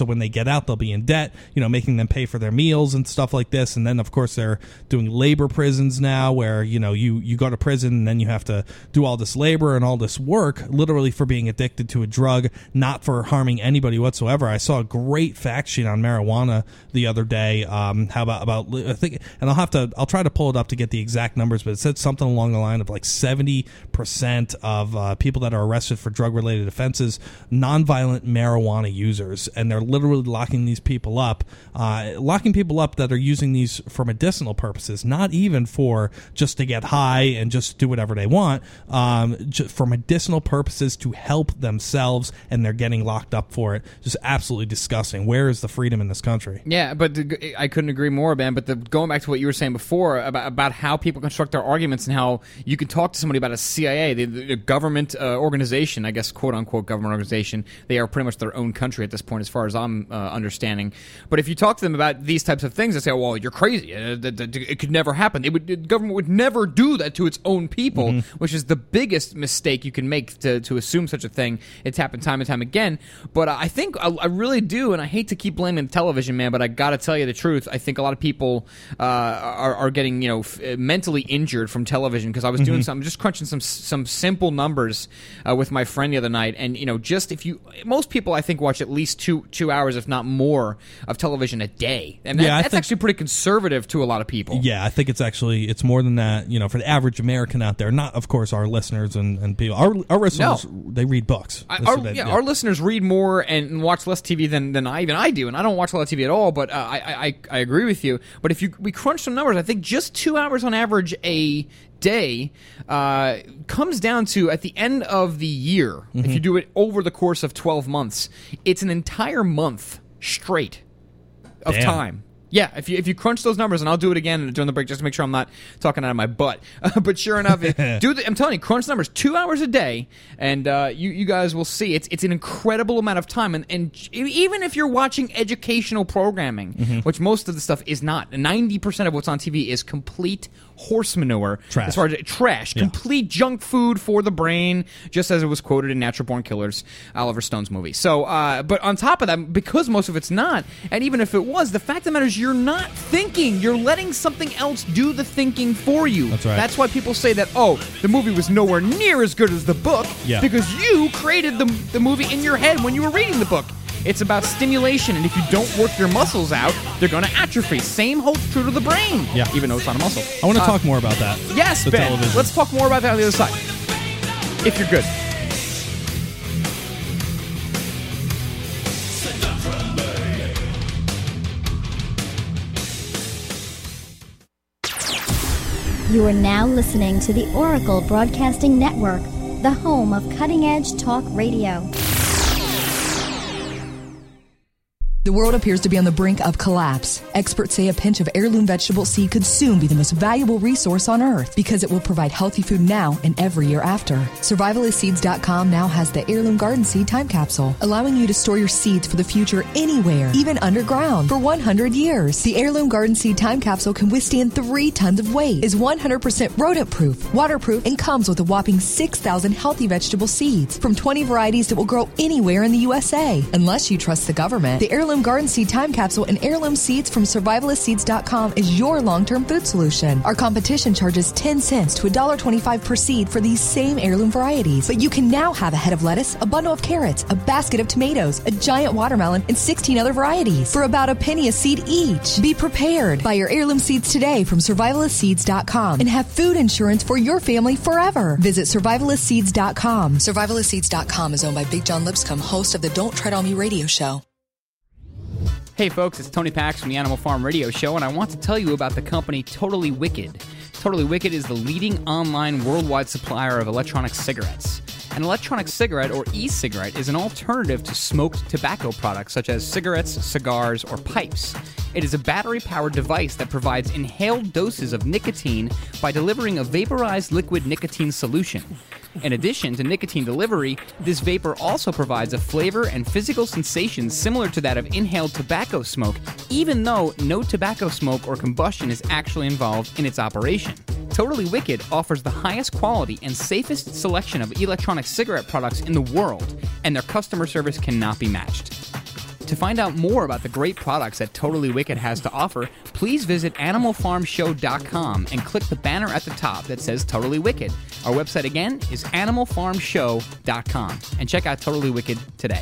when they get out, they'll be in debt. You know, making them pay for their meals and stuff like this. And then of course they're doing labor prisons now, where you go to prison and then you have to do all this labor and all this work, literally for being addicted to a drug, not for harming anybody whatsoever. I saw a great fact sheet on marijuana the other day. I think, and I'll try to pull it up to get the exact numbers, but it said something along the line of like 70% of people that are arrested for drug-related offenses, nonviolent marijuana users, and they're literally locking people up that are using these for medicinal purposes, not even for just to get high and just do whatever they want, for medicinal purposes to help themselves, and they're getting locked up for it. Just absolutely disgusting. Where is the freedom in this country? Yeah, but I couldn't agree more, Ben. But going back to what you were saying before about how people construct their arguments and how you can talk to somebody about a CIA, the government organization, I guess, quote-unquote government organization. They are pretty much their own country at this point as far as I'm understanding. But if you talk to them about these types of things, they say, oh, well, you're crazy. It could never happen. The government would never do that to its own people, mm-hmm. which is the biggest mistake you can make to assume such a thing. It's happened time and time again. But I think I really do, and I hate to keep blaming television, man, but I got to tell you the truth. I think a lot of people are getting mentally injured from television, because I was doing something, just crunching some simple numbers with my friend the other night, and just most people I think watch at least two hours, if not more, of television a day, and that's actually pretty conservative to a lot of people. Yeah, I think it's more than that. For the average American out there, not of course our listeners and people. Our listeners they read books. Our listeners read more and watch less TV than I do, and I don't watch a lot of TV at all. But I agree with you. But if we crunch some numbers, I think just 2 hours on average a day comes down to, at the end of the year, if you do it over the course of 12 months, it's an entire month straight of time. Yeah, if you crunch those numbers, and I'll do it again during the break just to make sure I'm not talking out of my butt. But sure enough, I'm telling you, crunch numbers, 2 hours a day, and you guys will see it's an incredible amount of time. And even if you're watching educational programming, which most of the stuff is not, 90% of what's on TV is complete horse manure, trash. As far as trash, complete junk food for the brain, just as it was quoted in Natural Born Killers, Oliver Stone's movie. So, but on top of that, because most of it's not, and even if it was, the fact of the matter is you're not thinking. You're letting something else do the thinking for you. That's right. That's why people say that, the movie was nowhere near as good as the book, because you created the movie in your head when you were reading the book. It's about stimulation, and if you don't work your muscles out, they're going to atrophy. Same holds true to the brain, even though it's not a muscle. I want to talk more about that. Yes, Ben. Television. Let's talk more about that on the other side, if you're good. You are now listening to the Oracle Broadcasting Network, the home of cutting-edge talk radio. The world appears to be on the brink of collapse. Experts say a pinch of heirloom vegetable seed could soon be the most valuable resource on Earth because it will provide healthy food now and every year after. SurvivalistSeeds.com now has the heirloom garden seed time capsule, allowing you to store your seeds for the future anywhere, even underground, for 100 years. The heirloom garden seed time capsule can withstand 3 tons of weight, is 100% rodent-proof, waterproof, and comes with a whopping 6,000 healthy vegetable seeds from 20 varieties that will grow anywhere in the USA. Unless you trust the government, the heirloom garden seed time capsule and heirloom seeds from SurvivalistSeeds.com is your long-term food solution. Our competition charges 10 cents to $1.25 per seed for these same heirloom varieties. But you can now have a head of lettuce, a bundle of carrots, a basket of tomatoes, a giant watermelon, and 16 other varieties for about a penny a seed each. Be prepared. Buy your heirloom seeds today from SurvivalistSeeds.com and have food insurance for your family forever. Visit SurvivalistSeeds.com. SurvivalistSeeds.com is owned by Big John Lipscomb, host of the Don't Tread on Me radio show. Hey folks, it's Tony Pax from the Animal Farm Radio Show, and I want to tell you about the company Totally Wicked. Totally Wicked is the leading online worldwide supplier of electronic cigarettes. An electronic cigarette, or e-cigarette, is an alternative to smoked tobacco products such as cigarettes, cigars, or pipes. It is a battery-powered device that provides inhaled doses of nicotine by delivering a vaporized liquid nicotine solution. In addition to nicotine delivery, this vapor also provides a flavor and physical sensation similar to that of inhaled tobacco smoke, even though no tobacco smoke or combustion is actually involved in its operation. Totally Wicked offers the highest quality and safest selection of electronic cigarette products in the world, and their customer service cannot be matched. To find out more about the great products that Totally Wicked has to offer, please visit animalfarmshow.com and click the banner at the top that says Totally Wicked. Our website again is animalfarmshow.com. And check out Totally Wicked today.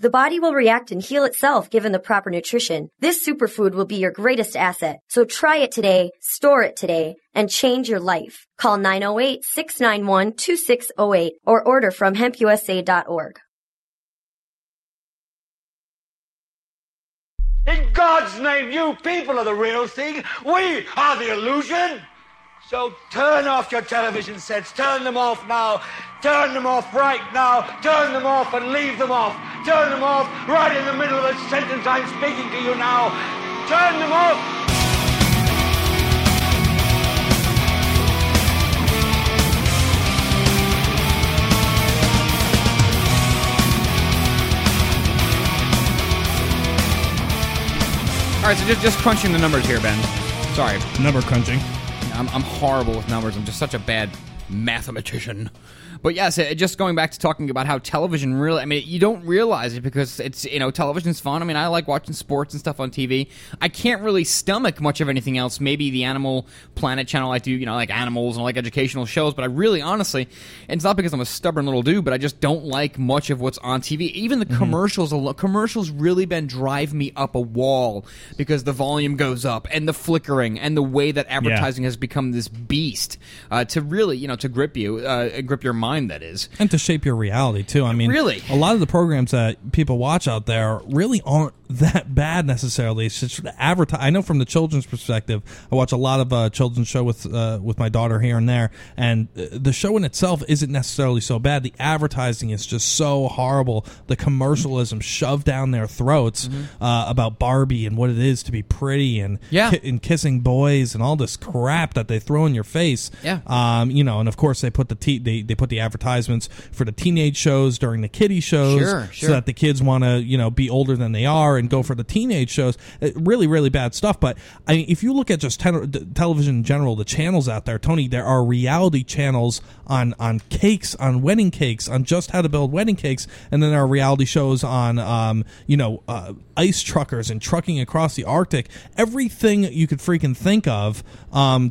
The body will react and heal itself given the proper nutrition. This superfood will be your greatest asset. So try it today, store it today, and change your life. Call 908-691-2608 or order from hempusa.org. In God's name, you people are the real thing. We are the illusion. So turn off your television sets. Turn them off now. Turn them off right now. Turn them off and leave them off. Turn them off right in the middle of the sentence I'm speaking to you now. Turn them off. All right, so just crunching the numbers here, Ben. Sorry. Number crunching. I'm horrible with numbers. I'm just such a bad mathematician. But yes, just going back to talking about how television really, I mean, you don't realize it because it's, you know, television's fun. I mean, I like watching sports and stuff on TV. I can't really stomach much of anything else. Maybe the Animal Planet channel I do, you know, like animals and like educational shows. But I really, honestly, and it's not because I'm a stubborn little dude, but I just don't like much of what's on TV. Even the commercials, commercials really, Ben, drive me up a wall because the volume goes up and the flickering and the way that advertising has become this beast to really, you know, to grip you, grip your mind. That is, and to shape your reality too. I mean, really, a lot of the programs that people watch out there really aren't that bad necessarily. It's just advertise. I know from the children's perspective, I watch a lot of children's show with my daughter here and there, and the show in itself isn't necessarily so bad. The advertising is just so horrible. The commercialism shoved down their throats about Barbie and what it is to be pretty and and kissing boys and all this crap that they throw in your face. Yeah, you know, and of course they put the advertisements for the teenage shows during the kiddie shows so that the kids want to, you know, be older than they are and go for the teenage shows. Really, really bad stuff. But I mean, if you look at just television in general, the channels out there, Tony, there are reality channels on cakes, on wedding cakes, on just how to build wedding cakes, and then there are reality shows on ice truckers and trucking across the Arctic. Everything you could freaking think of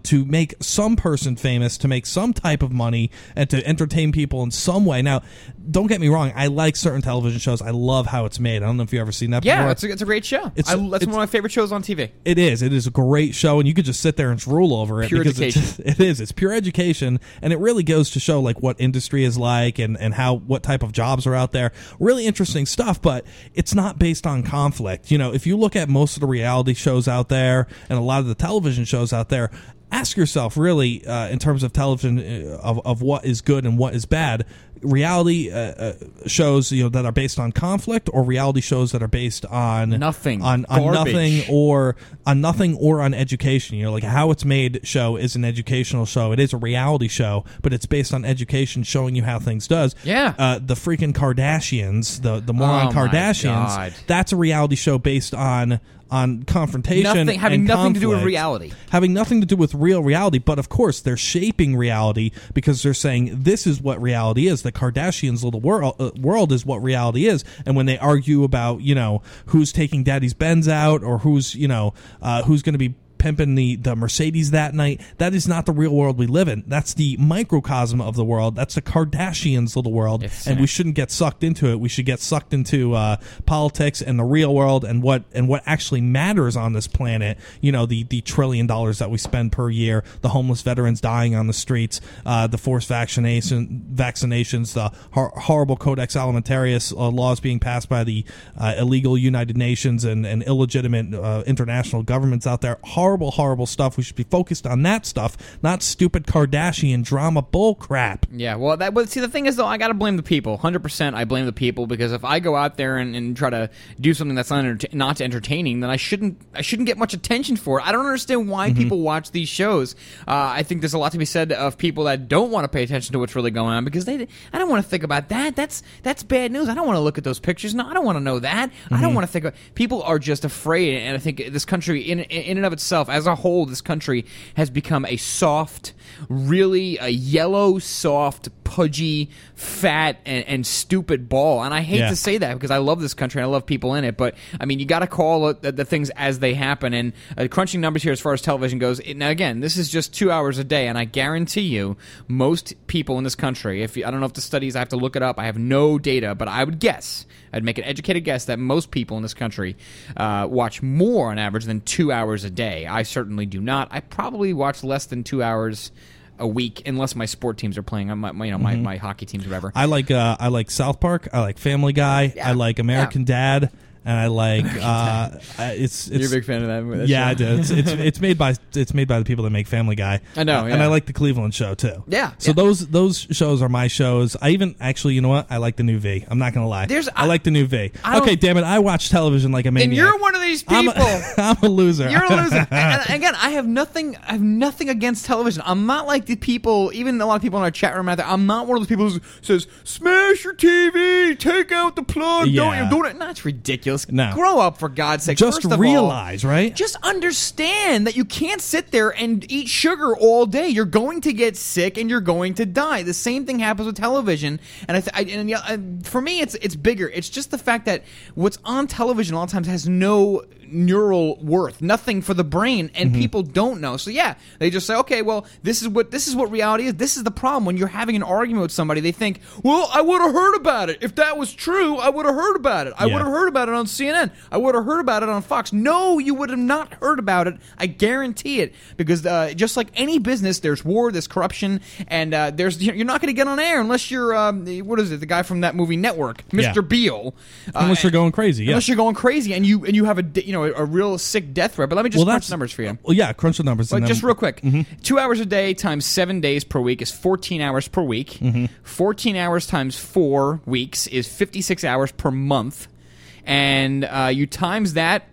to make some person famous, to make some type of money, and to entertain people in some way. Now, don't get me wrong. I like certain television shows. I love how it's made. I don't know if you've ever seen that before. Yeah, it's a great show. It's one of my favorite shows on TV. It is. It is a great show, and you could just sit there and drool over it. Pure education. It's pure education, and it really goes to show like what industry is like and how what type of jobs are out there. Really interesting stuff, but it's not based on conflict. You know, if you look at most of the reality shows out there and a lot of the television shows out there, ask yourself, really, in terms of television, of what is good and what is bad. Reality shows, you know, that are based on conflict, or reality shows that are based on nothing, on nothing, or on nothing, or on education. You know, like How It's Made show is an educational show. It is a reality show, but it's based on education, showing you how things does. Yeah, the freaking Kardashians, the moron Kardashians. That's a reality show based on confrontation, having nothing to do with reality, having nothing to do with real reality. But of course, they're shaping reality because they're saying this is what reality is. The Kardashians' little world is what reality is. And when they argue about, you know, who's taking Daddy's Benz out or who's, you know, who's going to be pimping the Mercedes that night, that is not the real world we live in. That's the microcosm of the world. That's the Kardashians' little world. And we shouldn't get sucked into it. We should get sucked into politics and the real world and what actually matters on this planet. You know, the $1 trillion that we spend per year, the homeless veterans dying on the streets, the forced vaccinations, the horrible Codex Alimentarius laws being passed by the illegal United Nations and illegitimate international governments out there. Horrible stuff. We should be focused on that stuff, not stupid Kardashian drama bull crap. Yeah, well, but see, the thing is, though, I got to blame the people. 100% I blame the people, because if I go out there and try to do something that's not entertaining, then I shouldn't get much attention for it. I don't understand why people watch these shows. I think there's a lot to be said of people that don't want to pay attention to what's really going on, because I don't want to think about that. That's bad news. I don't want to look at those pictures. No, I don't want to know that. I don't want to think about. People are just afraid, and I think this country in and of itself itself. As a whole, this country has become a soft, really a yellow, soft, pudgy, fat, and stupid ball. And I hate to say that because I love this country and I love people in it. But, I mean, you got to call it the things as they happen. And crunching numbers here as far as television goes, now, again, this is just 2 hours a day. And I guarantee you most people in this country, if I don't know if the studies, I have to look it up. I have no data, but I would guess, I'd make an educated guess that most people in this country watch more on average than 2 hours a day. I certainly do not. I probably watch less than 2 hours a week, unless my sport teams are playing. My hockey teams, or whatever. I like South Park. I like Family Guy. Yeah. I like American Dad, and I like it's you're a big fan of that movie. That's I do. It's made by the people that make Family Guy. I know, and I like the Cleveland Show too. Yeah. So those shows are my shows. I even actually, you know what? I like the New V. I'm not gonna lie. I like the New V. Okay, damn it! I watch television like a maniac. And you're one of these people. I'm a loser. You're a loser. And again, I have nothing against television. I'm not like the people. Even a lot of people in our chat room out there. I'm not one of those people who says smash your TV, take out the plug. Don't it. No, it's ridiculous. No. Grow up, for God's sake. Just realize, right? Just understand that you can't sit there and eat sugar all day. You're going to get sick and you're going to die. The same thing happens with television. And for me, it's bigger. It's just the fact that what's on television a lot of times has no neural worth, nothing for the brain, and people don't know. So they just say, okay, well, this is what reality is. This is the problem when you're having an argument with somebody. They think, well, I would have heard about it. If that was true, I would have heard about it. I would have heard about it on CNN. I would have heard about it on Fox. No, you would have not heard about it. I guarantee it, because just like any business, there's war, there's corruption, and you're not going to get on air unless you're the guy from that movie Network, Mr. Beale, unless you're going crazy, unless you're going crazy, and you have a real sick death threat. But let me just crunch numbers for you. Well, crunch the numbers. But just real quick, 2 hours a day times 7 days per week is 14 hours per week. 14 hours times 4 weeks is 56 hours per month. And you times that,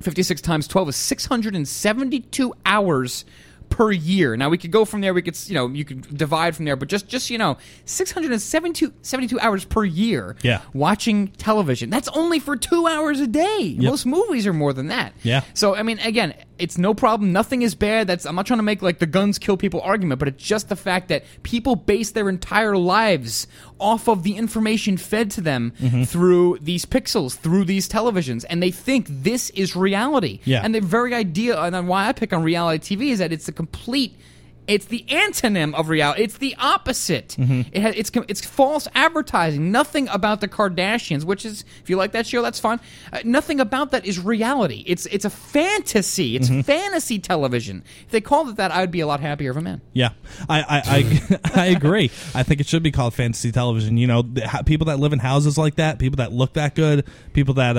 56 times 12 is 672 hours per year. Now, we could go from there. We could, you could divide from there. But just 672 hours per year watching television. That's only for 2 hours a day. Yep. Most movies are more than that. Yeah. So, I mean, again, it's no problem. Nothing is bad. I'm not trying to make like the guns kill people argument, but it's just the fact that people base their entire lives off of the information fed to them through these pixels, through these televisions, and they think this is reality. Yeah. And the very idea, and why I pick on reality TV, is that it's it's the antonym of reality. It's the opposite. It's false advertising. Nothing about the Kardashians, which is, if you like that show, that's fine. Nothing about that is reality. It's a fantasy. It's fantasy television. If they called it that, I would be a lot happier of a man. Yeah, I agree. I think it should be called fantasy television. You know, people that live in houses like that, people that look that good, people that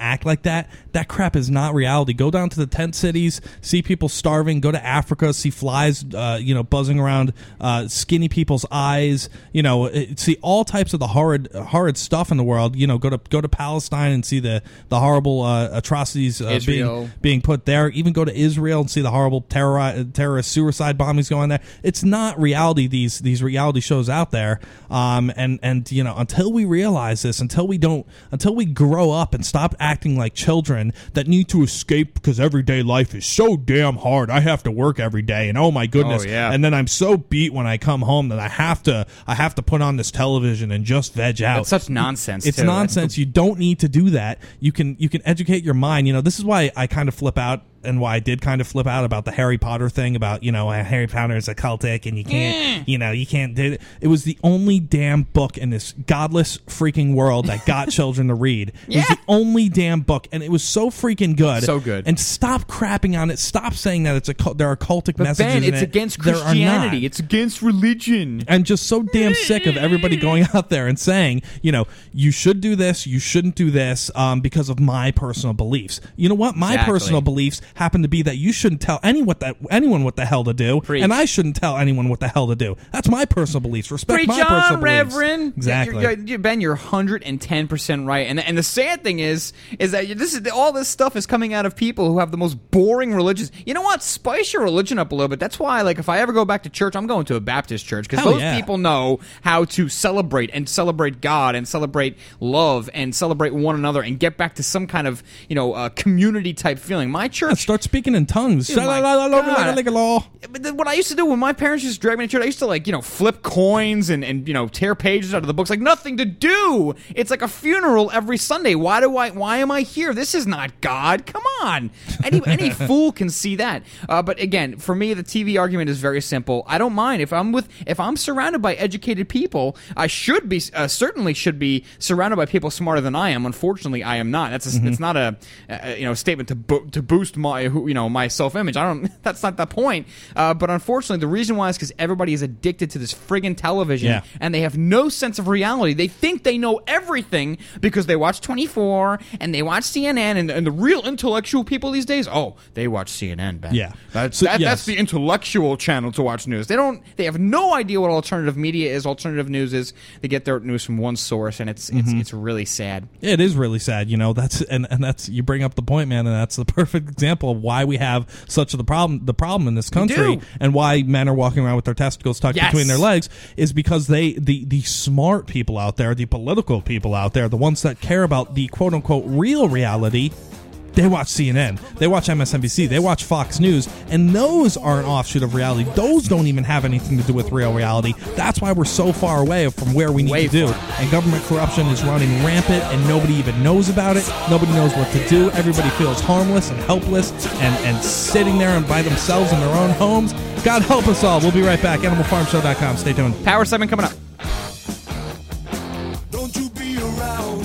act like that. That crap is not reality. Go down to the tent cities, see people starving. Go to Africa, see flies. Buzzing around skinny people's eyes. See all types of the horrid stuff in the world. Go to Palestine and see the horrible atrocities being put there. Even go to Israel and see the horrible terrorist suicide bombings going there. It's not reality. These reality shows out there. And until we realize this, until we grow up and stop acting like children that need to escape because everyday life is so damn hard. I have to work every day, and oh my goodness. Oh, yeah. And then I'm so beat when I come home that I have to put on this television and just veg out. It's such nonsense. It's nonsense. You don't need to do that. You can educate your mind. This is why I kind of flip out. And why I did kind of flip out about the Harry Potter thing about, Harry Potter is a cultic and you can't, you can't do it. It was the only damn book in this godless freaking world that got children to read. It was the only damn book. And it was so freaking good. So good. And stop crapping on it. Stop saying that there are cultic messages in it. But Ben, it's against Christianity. It's against religion. I'm just so damn sick of everybody going out there and saying, you should do this, you shouldn't do this because of my personal beliefs. You know what? My personal beliefs happen to be that you shouldn't tell anyone what the hell to do. Preach. And I shouldn't tell anyone what the hell to do. That's my personal beliefs. Respect Preach my on, personal beliefs. Reverend. Exactly. Ben, you're 110% right. And the sad thing is that all this stuff is coming out of people who have the most boring religions. You know what? Spice your religion up a little bit. That's why, if I ever go back to church, I'm going to a Baptist church because those people know how to celebrate and celebrate God and celebrate love and celebrate one another and get back to some kind of community type feeling. My church Start speaking in tongues. But then what I used to do when my parents used to drag me to church, I used to flip coins and tear pages out of the books. Like nothing to do. It's like a funeral every Sunday. Why am I here? This is not God. Come on. Any fool can see that. But again, for me, the TV argument is very simple. I don't mind if I'm surrounded by educated people. I should be certainly surrounded by people smarter than I am. Unfortunately, I am not. It's not a statement to boost my self-image. That's not the point. But unfortunately, the reason why is because everybody is addicted to this friggin' television, and they have no sense of reality. They think they know everything because they watch 24 and they watch CNN, and the real intellectual people these days, they watch CNN, Ben. Yeah, that's the intellectual channel to watch news. They have no idea what alternative media is. Alternative news is they get their news from one source, and it's really sad. It is really sad. That's you bring up the point, man, and that's the perfect example of why we have such the problem in this country, and why men are walking around with their testicles tucked between their legs, is because the smart people out there, the political people out there, the ones that care about the quote unquote real reality, they watch CNN, they watch MSNBC, they watch Fox News, and those are an offshoot of reality. Those don't even have anything to do with real reality. That's why we're so far away from where we need to do. And government corruption is running rampant, and nobody even knows about it. Nobody knows what to do. Everybody feels harmless and helpless and sitting there and by themselves in their own homes. God help us all. We'll be right back. AnimalFarmShow.com. Stay tuned. Power 7 coming up. Don't you be around.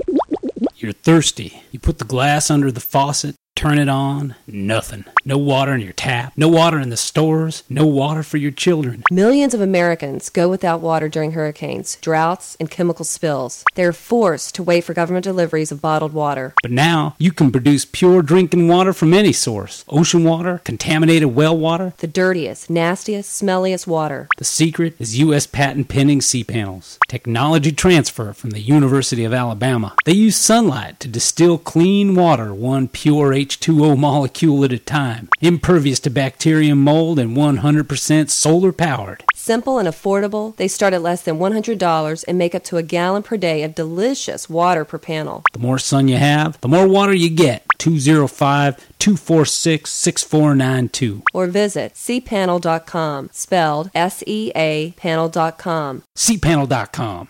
You're thirsty. You put the glass under the faucet, turn it on, nothing. No water in your tap, no water in the stores, no water for your children. Millions of Americans go without water during hurricanes, droughts, and chemical spills. They're forced to wait for government deliveries of bottled water. But now, you can produce pure drinking water from any source. Ocean water, contaminated well water. The dirtiest, nastiest, smelliest water. The secret is U.S. patent-pending sea panels. Technology transfer from the University of Alabama. They use sunlight to distill clean water, one pure H2O molecule at a time. Impervious to bacteria, mold, and 100% solar powered. Simple and affordable, they start at less than $100 and make up to a gallon per day of delicious water per panel. The more sun you have, the more water you get. 205-246-6492. Or visit seapanel.com, spelled SEA panel.com. Seapanel.com.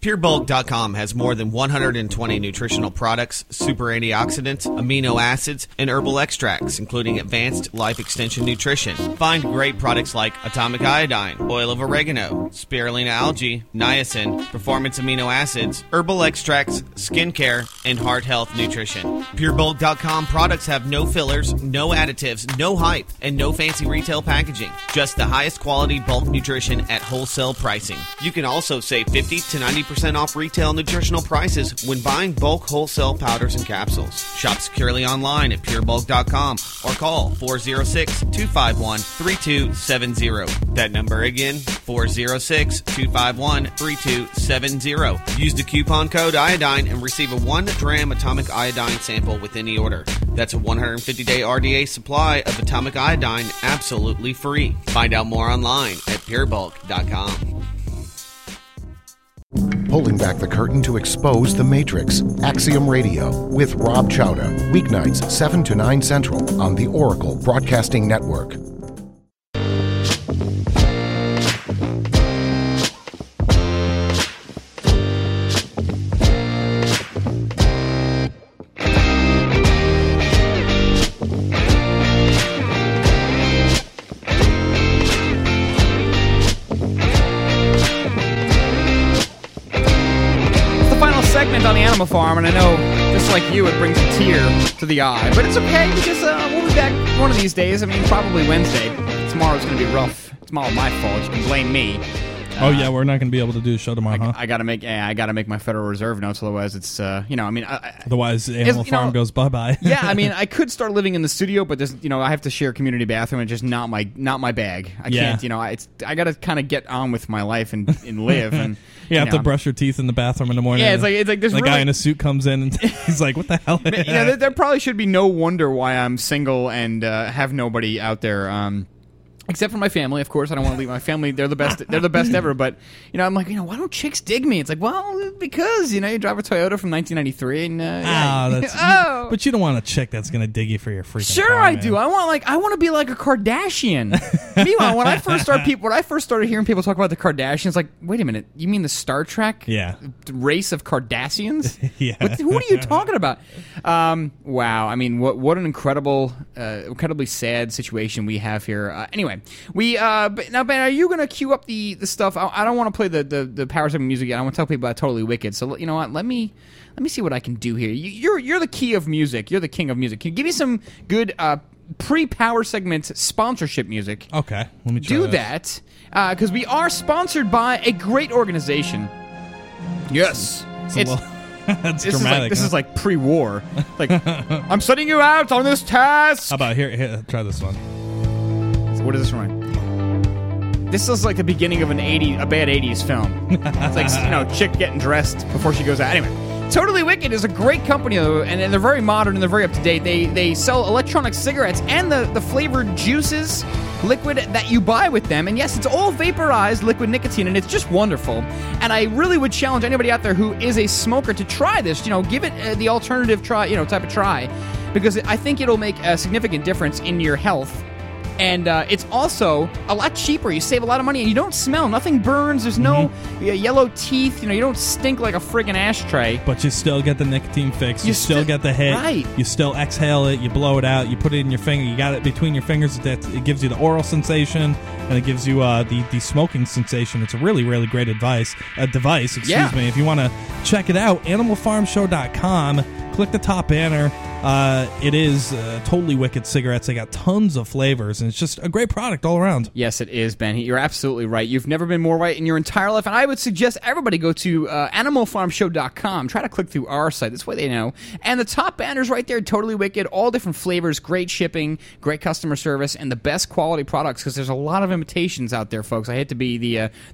PureBulk.com has more than 120 nutritional products, super antioxidants, amino acids, and herbal extracts, including advanced life extension nutrition. Find great products like atomic iodine, oil of oregano, spirulina algae, niacin, performance amino acids, herbal extracts, skin care, and heart health nutrition. PureBulk.com products have no fillers, no additives, no hype, and no fancy retail packaging. Just the highest quality bulk nutrition at wholesale pricing. You can also save 50 to 90% off retail nutritional prices when buying bulk wholesale powders and capsules. Shop securely online at purebulk.com or call 406-251-3270. That number again, 406-251-3270. Use the coupon code iodine and receive a 1 gram atomic iodine sample with any order. That's a 150-day RDA supply of atomic iodine absolutely free. Find out more online at purebulk.com. Pulling back the curtain to expose the Matrix. Axiom Radio with Rob Chowda. Weeknights 7 to 9 Central on the Oracle Broadcasting Network. segment on the Animal Farm, and I know, just like you, it brings a tear to the eye. But it's okay, because we'll be back one of these days. I mean, probably Wednesday. Tomorrow's going to be rough. It's all my fault. You can blame me. Oh, yeah, we're not going to be able to do a show tomorrow, huh? I got to make my Federal Reserve notes, otherwise it's, Otherwise, Animal Farm goes bye-bye. Yeah, I mean, I could start living in the studio, but there's, I have to share a community bathroom. It's just not my bag. I can't, I got to kind of get on with my life and live. And you have to brush your teeth in the bathroom in the morning. Yeah, it's like there's really... The guy in a suit comes in and he's like, what the hell? There probably should be no wonder why I'm single and have nobody out there, except for my family, of course. I don't want to leave my family. They're the best. They're the best ever. But I'm like, why don't chicks dig me? It's like, well, because you drive a Toyota from 1993, and but you don't want a chick that's gonna dig you for your freaking. Sure, car, I man. Do. I want to be like a Kardashian. Meanwhile, when I first started hearing people talk about the Kardashians, like, wait a minute, you mean the Star Trek race of Kardashians? Yeah. Who are you talking about? Wow. I mean, what an incredibly sad situation we have here. Anyway. We now, Ben, are you going to cue up the stuff? I don't want to play the power segment music yet. I want to tell people about Totally Wicked. So you know what? Let me see what I can do here. You're the key of music. You're the king of music. Can you give me some good pre-power segment sponsorship music? Okay, let me try do that because we are sponsored by a great organization. Yes, that's this dramatic. This is like pre-war. Like I'm setting you out on this task. How about here? Try this one. What does this remind? This looks like the beginning of a bad 80s film. It's like, chick getting dressed before she goes out. Anyway, Totally Wicked is a great company, and they're very modern and they're very up to date. They sell electronic cigarettes and the flavored juices, liquid that you buy with them. And yes, it's all vaporized liquid nicotine, and it's just wonderful. And I really would challenge anybody out there who is a smoker to try this. Give it the alternative try, type of try, because I think it'll make a significant difference in your health. And it's also a lot cheaper. You save a lot of money, and you don't smell. Nothing burns. There's no yellow teeth. You don't stink like a friggin' ashtray. But you still get the nicotine fix. You still get the hit. Right. You still exhale it. You blow it out. You put it in your finger. You got it between your fingers. It gives you the oral sensation, and it gives you the smoking sensation. It's a really, really great device. Excuse me. If you want to check it out, animalfarmshow.com. Click the top banner. It is Totally Wicked cigarettes. They got tons of flavors, and it's just a great product all around. Yes, it is, Ben. You're absolutely right. You've never been more right in your entire life, and I would suggest everybody go to animalfarmshow.com. Try to click through our site. That's what they know. And the top banner's right there, Totally Wicked, all different flavors, great shipping, great customer service, and the best quality products, because there's a lot of imitations out there, folks. I hate to be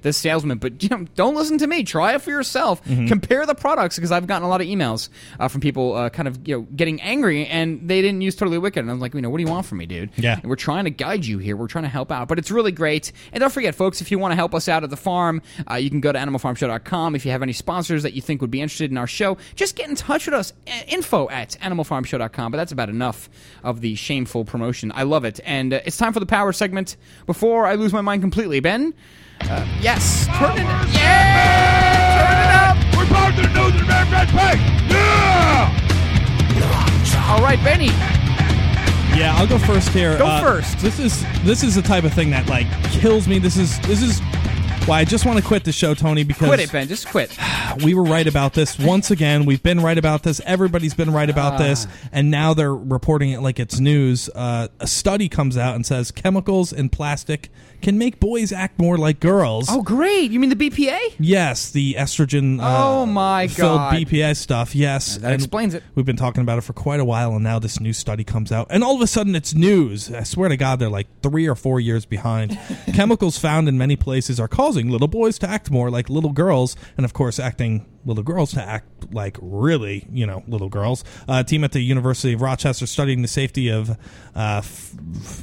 the salesman, but don't listen to me. Try it for yourself. Mm-hmm. Compare the products, because I've gotten a lot of emails from people kind of getting angry, and they didn't use Totally Wicked, and I'm like, what do you want from me, dude? Yeah. And we're trying to guide you here. We're trying to help out, but it's really great. And don't forget, folks, if you want to help us out at the farm, you can go to animalfarmshow.com. If you have any sponsors that you think would be interested in our show, just get in touch with us. Info at animalfarmshow.com. But that's about enough of the shameful promotion. I love it, and it's time for the power segment. Before I lose my mind completely, Ben. Yes, turn it. Yeah, turn it up. We're bound to know the red pig. Yeah! All right, Benny. Yeah, I'll go first here. Go first. This is the type of thing that like kills me. This is why I just want to quit the show, Tony. Because quit it, Ben. Just quit. We were right about this once again. We've been right about this. Everybody's been right about this, and now they're reporting it like it's news. A study comes out and says chemicals in plastic can make boys act more like girls. Oh, great! You mean the BPA? Yes, the estrogen. Oh my god! Filled BPA stuff. Yes, that explains it. We've been talking about it for quite a while, and now this new study comes out, and all of a sudden it's news. I swear to God, they're like 3 or 4 years behind. Chemicals found in many places are causing little boys to act more like little girls, and of course, little girls to act like really, little girls. A team at the University of Rochester studying the safety of,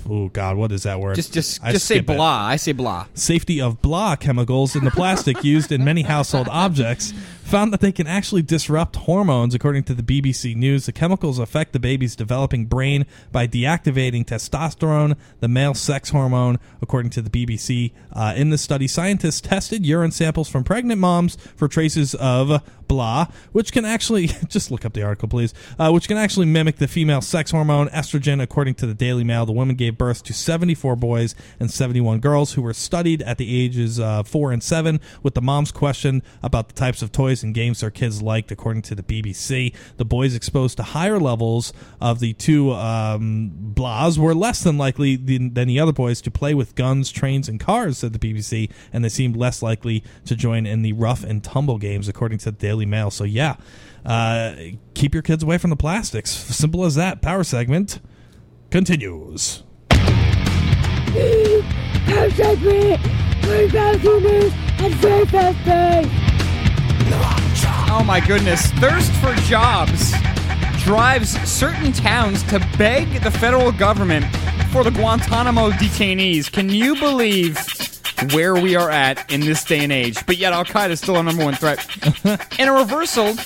what is that word? Just say blah. I say blah. Safety of blah chemicals in the plastic used in many household objects found that they can actually disrupt hormones. According to the BBC News, the chemicals affect the baby's developing brain by deactivating testosterone, the male sex hormone. According to the BBC, in this study, scientists tested urine samples from pregnant moms for traces of blah, which can actually, just look up the article, please, which can actually mimic the female sex hormone estrogen. According to the Daily Mail, the women gave birth to 74 boys and 71 girls who were studied at the ages 4 and 7, with the moms questioned about the types of toys toys and games their kids liked, according to the BBC. The boys exposed to higher levels of the two blahs were less than likely than the other boys to play with guns, trains, and cars, said the BBC, and they seemed less likely to join in the rough and tumble games, according to the Daily Mail. So, yeah, keep your kids away from the plastics. Simple as that. Power segment continues. Power segment. Very fast rumors and very fast pay. Oh my goodness. Thirst for jobs drives certain towns to beg the federal government for the Guantanamo detainees. Can you believe where we are at in this day and age? But yet Al-Qaeda is still our number one threat. In a reversal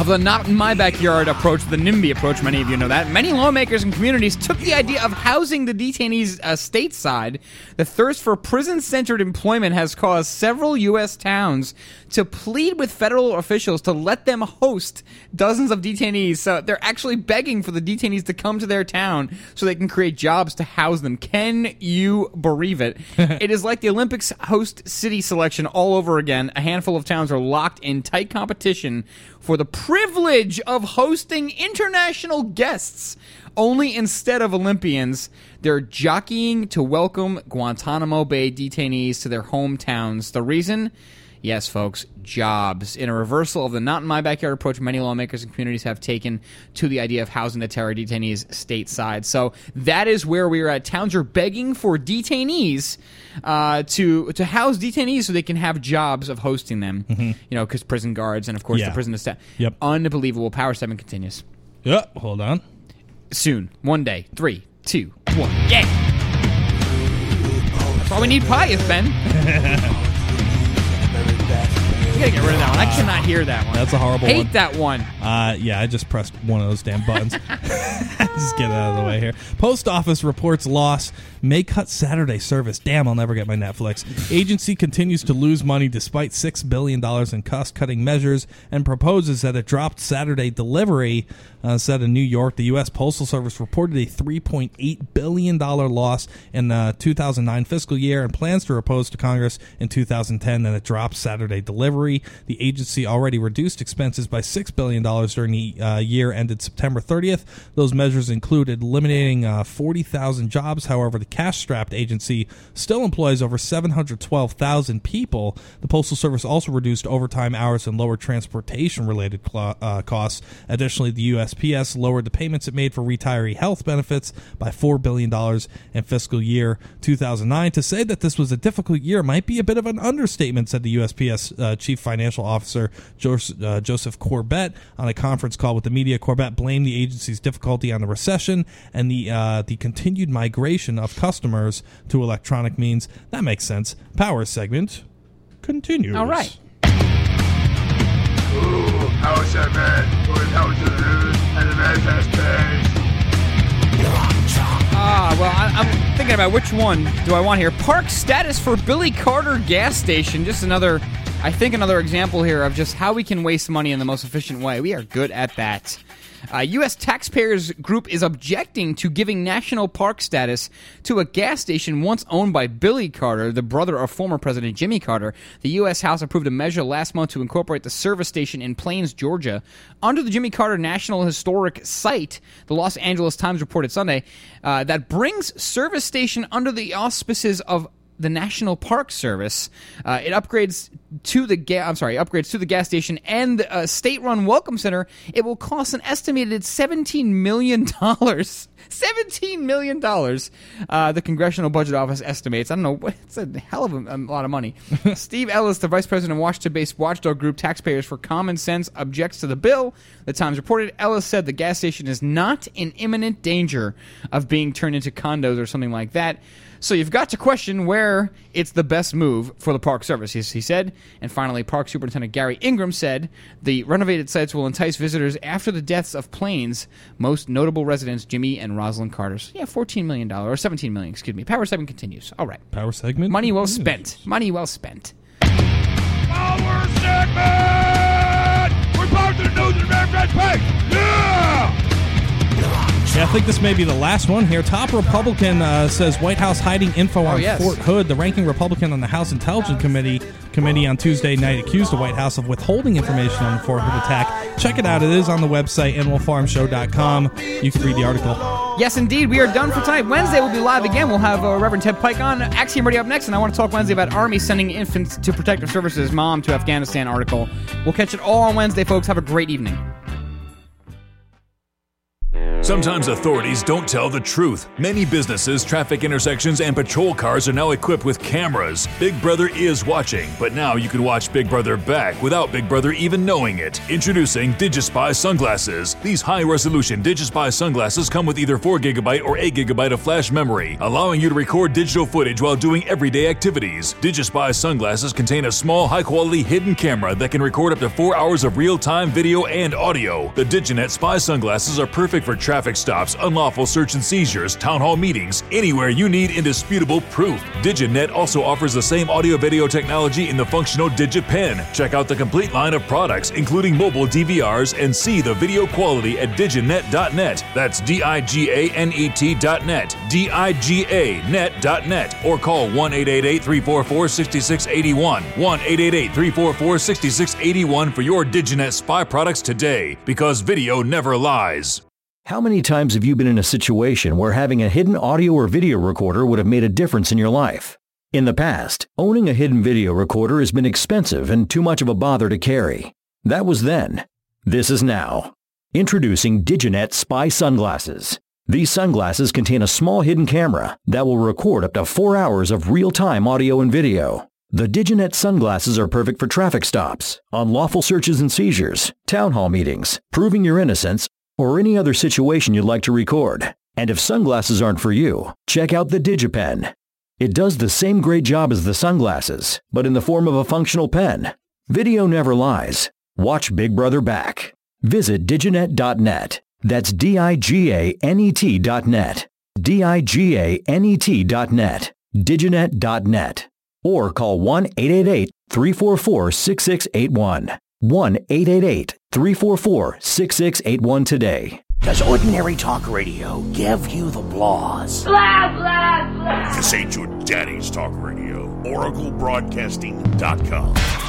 of the not-in-my-backyard approach, the NIMBY approach, many of you know that, many lawmakers and communities took the idea of housing the detainees stateside. The thirst for prison-centered employment has caused several U.S. towns to plead with federal officials to let them host dozens of detainees. So they're actually begging for the detainees to come to their town so they can create jobs to house them. Can you believe it? It is like the Olympics host city selection all over again. A handful of towns are locked in tight competition for the privilege of hosting international guests, only instead of Olympians. They're jockeying to welcome Guantanamo Bay detainees to their hometowns. The reason? Yes, folks, jobs. In a reversal of the not-in-my-backyard approach many lawmakers and communities have taken to the idea of housing the terror detainees stateside. So that is where we are at. Towns are begging for detainees to house detainees so they can have jobs of hosting them, you know, because prison guards and, of course, the prison is Yep. Unbelievable. Power 7 continues. Yeah, hold on. Soon. One day. 3, 2, 1. Yeah! That's why we need pious, Ben. I gotta get rid of that one. I cannot hear that one. That's a horrible one. I hate that one. Yeah, I just pressed one of those damn buttons. Just get out of the way here. Post office reports loss. May cut Saturday service. Damn, I'll never get my Netflix. Agency continues to lose money despite $6 billion in cost-cutting measures and proposes that it dropped Saturday delivery, said in New York. The U.S. Postal Service reported a $3.8 billion loss in the 2009 fiscal year and plans to propose to Congress in 2010 that it drops Saturday delivery. The agency already reduced expenses by $6 billion during the year ended September 30th. Those measures included eliminating 40,000 jobs. However, the cash-strapped agency still employs over 712,000 people. The Postal Service also reduced overtime hours and lower transportation-related costs. Additionally, the USPS lowered the payments it made for retiree health benefits by $4 billion in fiscal year 2009. To say that this was a difficult year might be a bit of an understatement, said the USPS Chief Financial Officer Joseph Corbett on a conference call with the media. Corbett blamed the agency's difficulty on the recession and the continued migration of customers to electronic means. That makes sense. Power segment continues. All right. Ooh, power segment. Well, I'm thinking about which one do I want here. Park status for Billy Carter gas station. Just another, I think, another example here of just how we can waste money in the most efficient way. We are good at that. U.S. taxpayers group is objecting to giving national park status to a gas station once owned by Billy Carter, the brother of former President Jimmy Carter. The U.S. House approved a measure last month to incorporate the service station in Plains, Georgia, under the Jimmy Carter National Historic Site, the Los Angeles Times reported Sunday, that brings service station under the auspices of the National Park Service. It upgrades to the upgrades to the gas station and the state-run welcome center. It will cost an estimated $17 million. $17 million, the Congressional Budget Office estimates. I don't know. It's a hell of a lot of money. Steve Ellis, the vice president of Washington-based watchdog group Taxpayers for Common Sense, objects to the bill. The Times reported Ellis said the gas station is not in imminent danger of being turned into condos or something like that. So you've got to question where it's the best move for the Park Service, he said. And finally, Park Superintendent Gary Ingram said the renovated sites will entice visitors after the deaths of Plains' most notable residents, Jimmy and Rosalind Carters. Yeah, $14 million, or $17 million, excuse me. Power 7 continues. All right. Power segment? Money well spent. Money well spent. Power segment! We're back to the news and reference page! Yeah! I think this may be the last one here. Top Republican says White House hiding info on Fort Hood. The ranking Republican on the House Intelligence Committee on Tuesday night accused the White House of withholding information on the Fort Hood attack. Check it out. It is on the website, animalfarmshow.com. You can read the article. Yes, indeed. We are done for tonight. Wednesday, we'll be live again. We'll have Reverend Ted Pike on Axiom Radio up next, and I want to talk Wednesday about Army sending infants to Protective Services, Mom to Afghanistan article. We'll catch it all on Wednesday, folks. Have a great evening. Sometimes authorities don't tell the truth. Many businesses, traffic intersections, and patrol cars are now equipped with cameras. Big Brother is watching, but now you can watch Big Brother back without Big Brother even knowing it. Introducing DigiSpy sunglasses. These high-resolution DigiSpy sunglasses come with either 4GB or 8GB of flash memory, allowing you to record digital footage while doing everyday activities. DigiSpy sunglasses contain a small, high-quality hidden camera that can record up to 4 hours of real-time video and audio. The DigiNet Spy sunglasses are perfect for traffic stops, unlawful search and seizures, town hall meetings, anywhere you need indisputable proof. DigiNet also offers the same audio-video technology in the functional DigiPen. Check out the complete line of products, including mobile DVRs, and see the video quality at diginet.net. That's DIGANET.net, DIGANET.net, or call 1-888-344-6681, 1-888-344-6681 for your DigiNet Spy products today, because video never lies. How many times have you been in a situation where having a hidden audio or video recorder would have made a difference in your life? In the past, owning a hidden video recorder has been expensive and too much of a bother to carry. That was then. This is now. Introducing DigiNet Spy Sunglasses. These sunglasses contain a small hidden camera that will record up to 4 hours of real-time audio and video. The DigiNet sunglasses are perfect for traffic stops, unlawful searches and seizures, town hall meetings, proving your innocence, or any other situation you'd like to record. And if sunglasses aren't for you, check out the DigiPen. It does the same great job as the sunglasses, but in the form of a functional pen. Video never lies. Watch Big Brother back. Visit diginet.net. That's DIGANET.net. DIGANET.net. DigiNet.net. Or call 1-888-344-6681. 1-888-344-6681 today. Does ordinary talk radio give you the blahs? Blah, blah, blah. This ain't your daddy's talk radio. Oraclebroadcasting.com.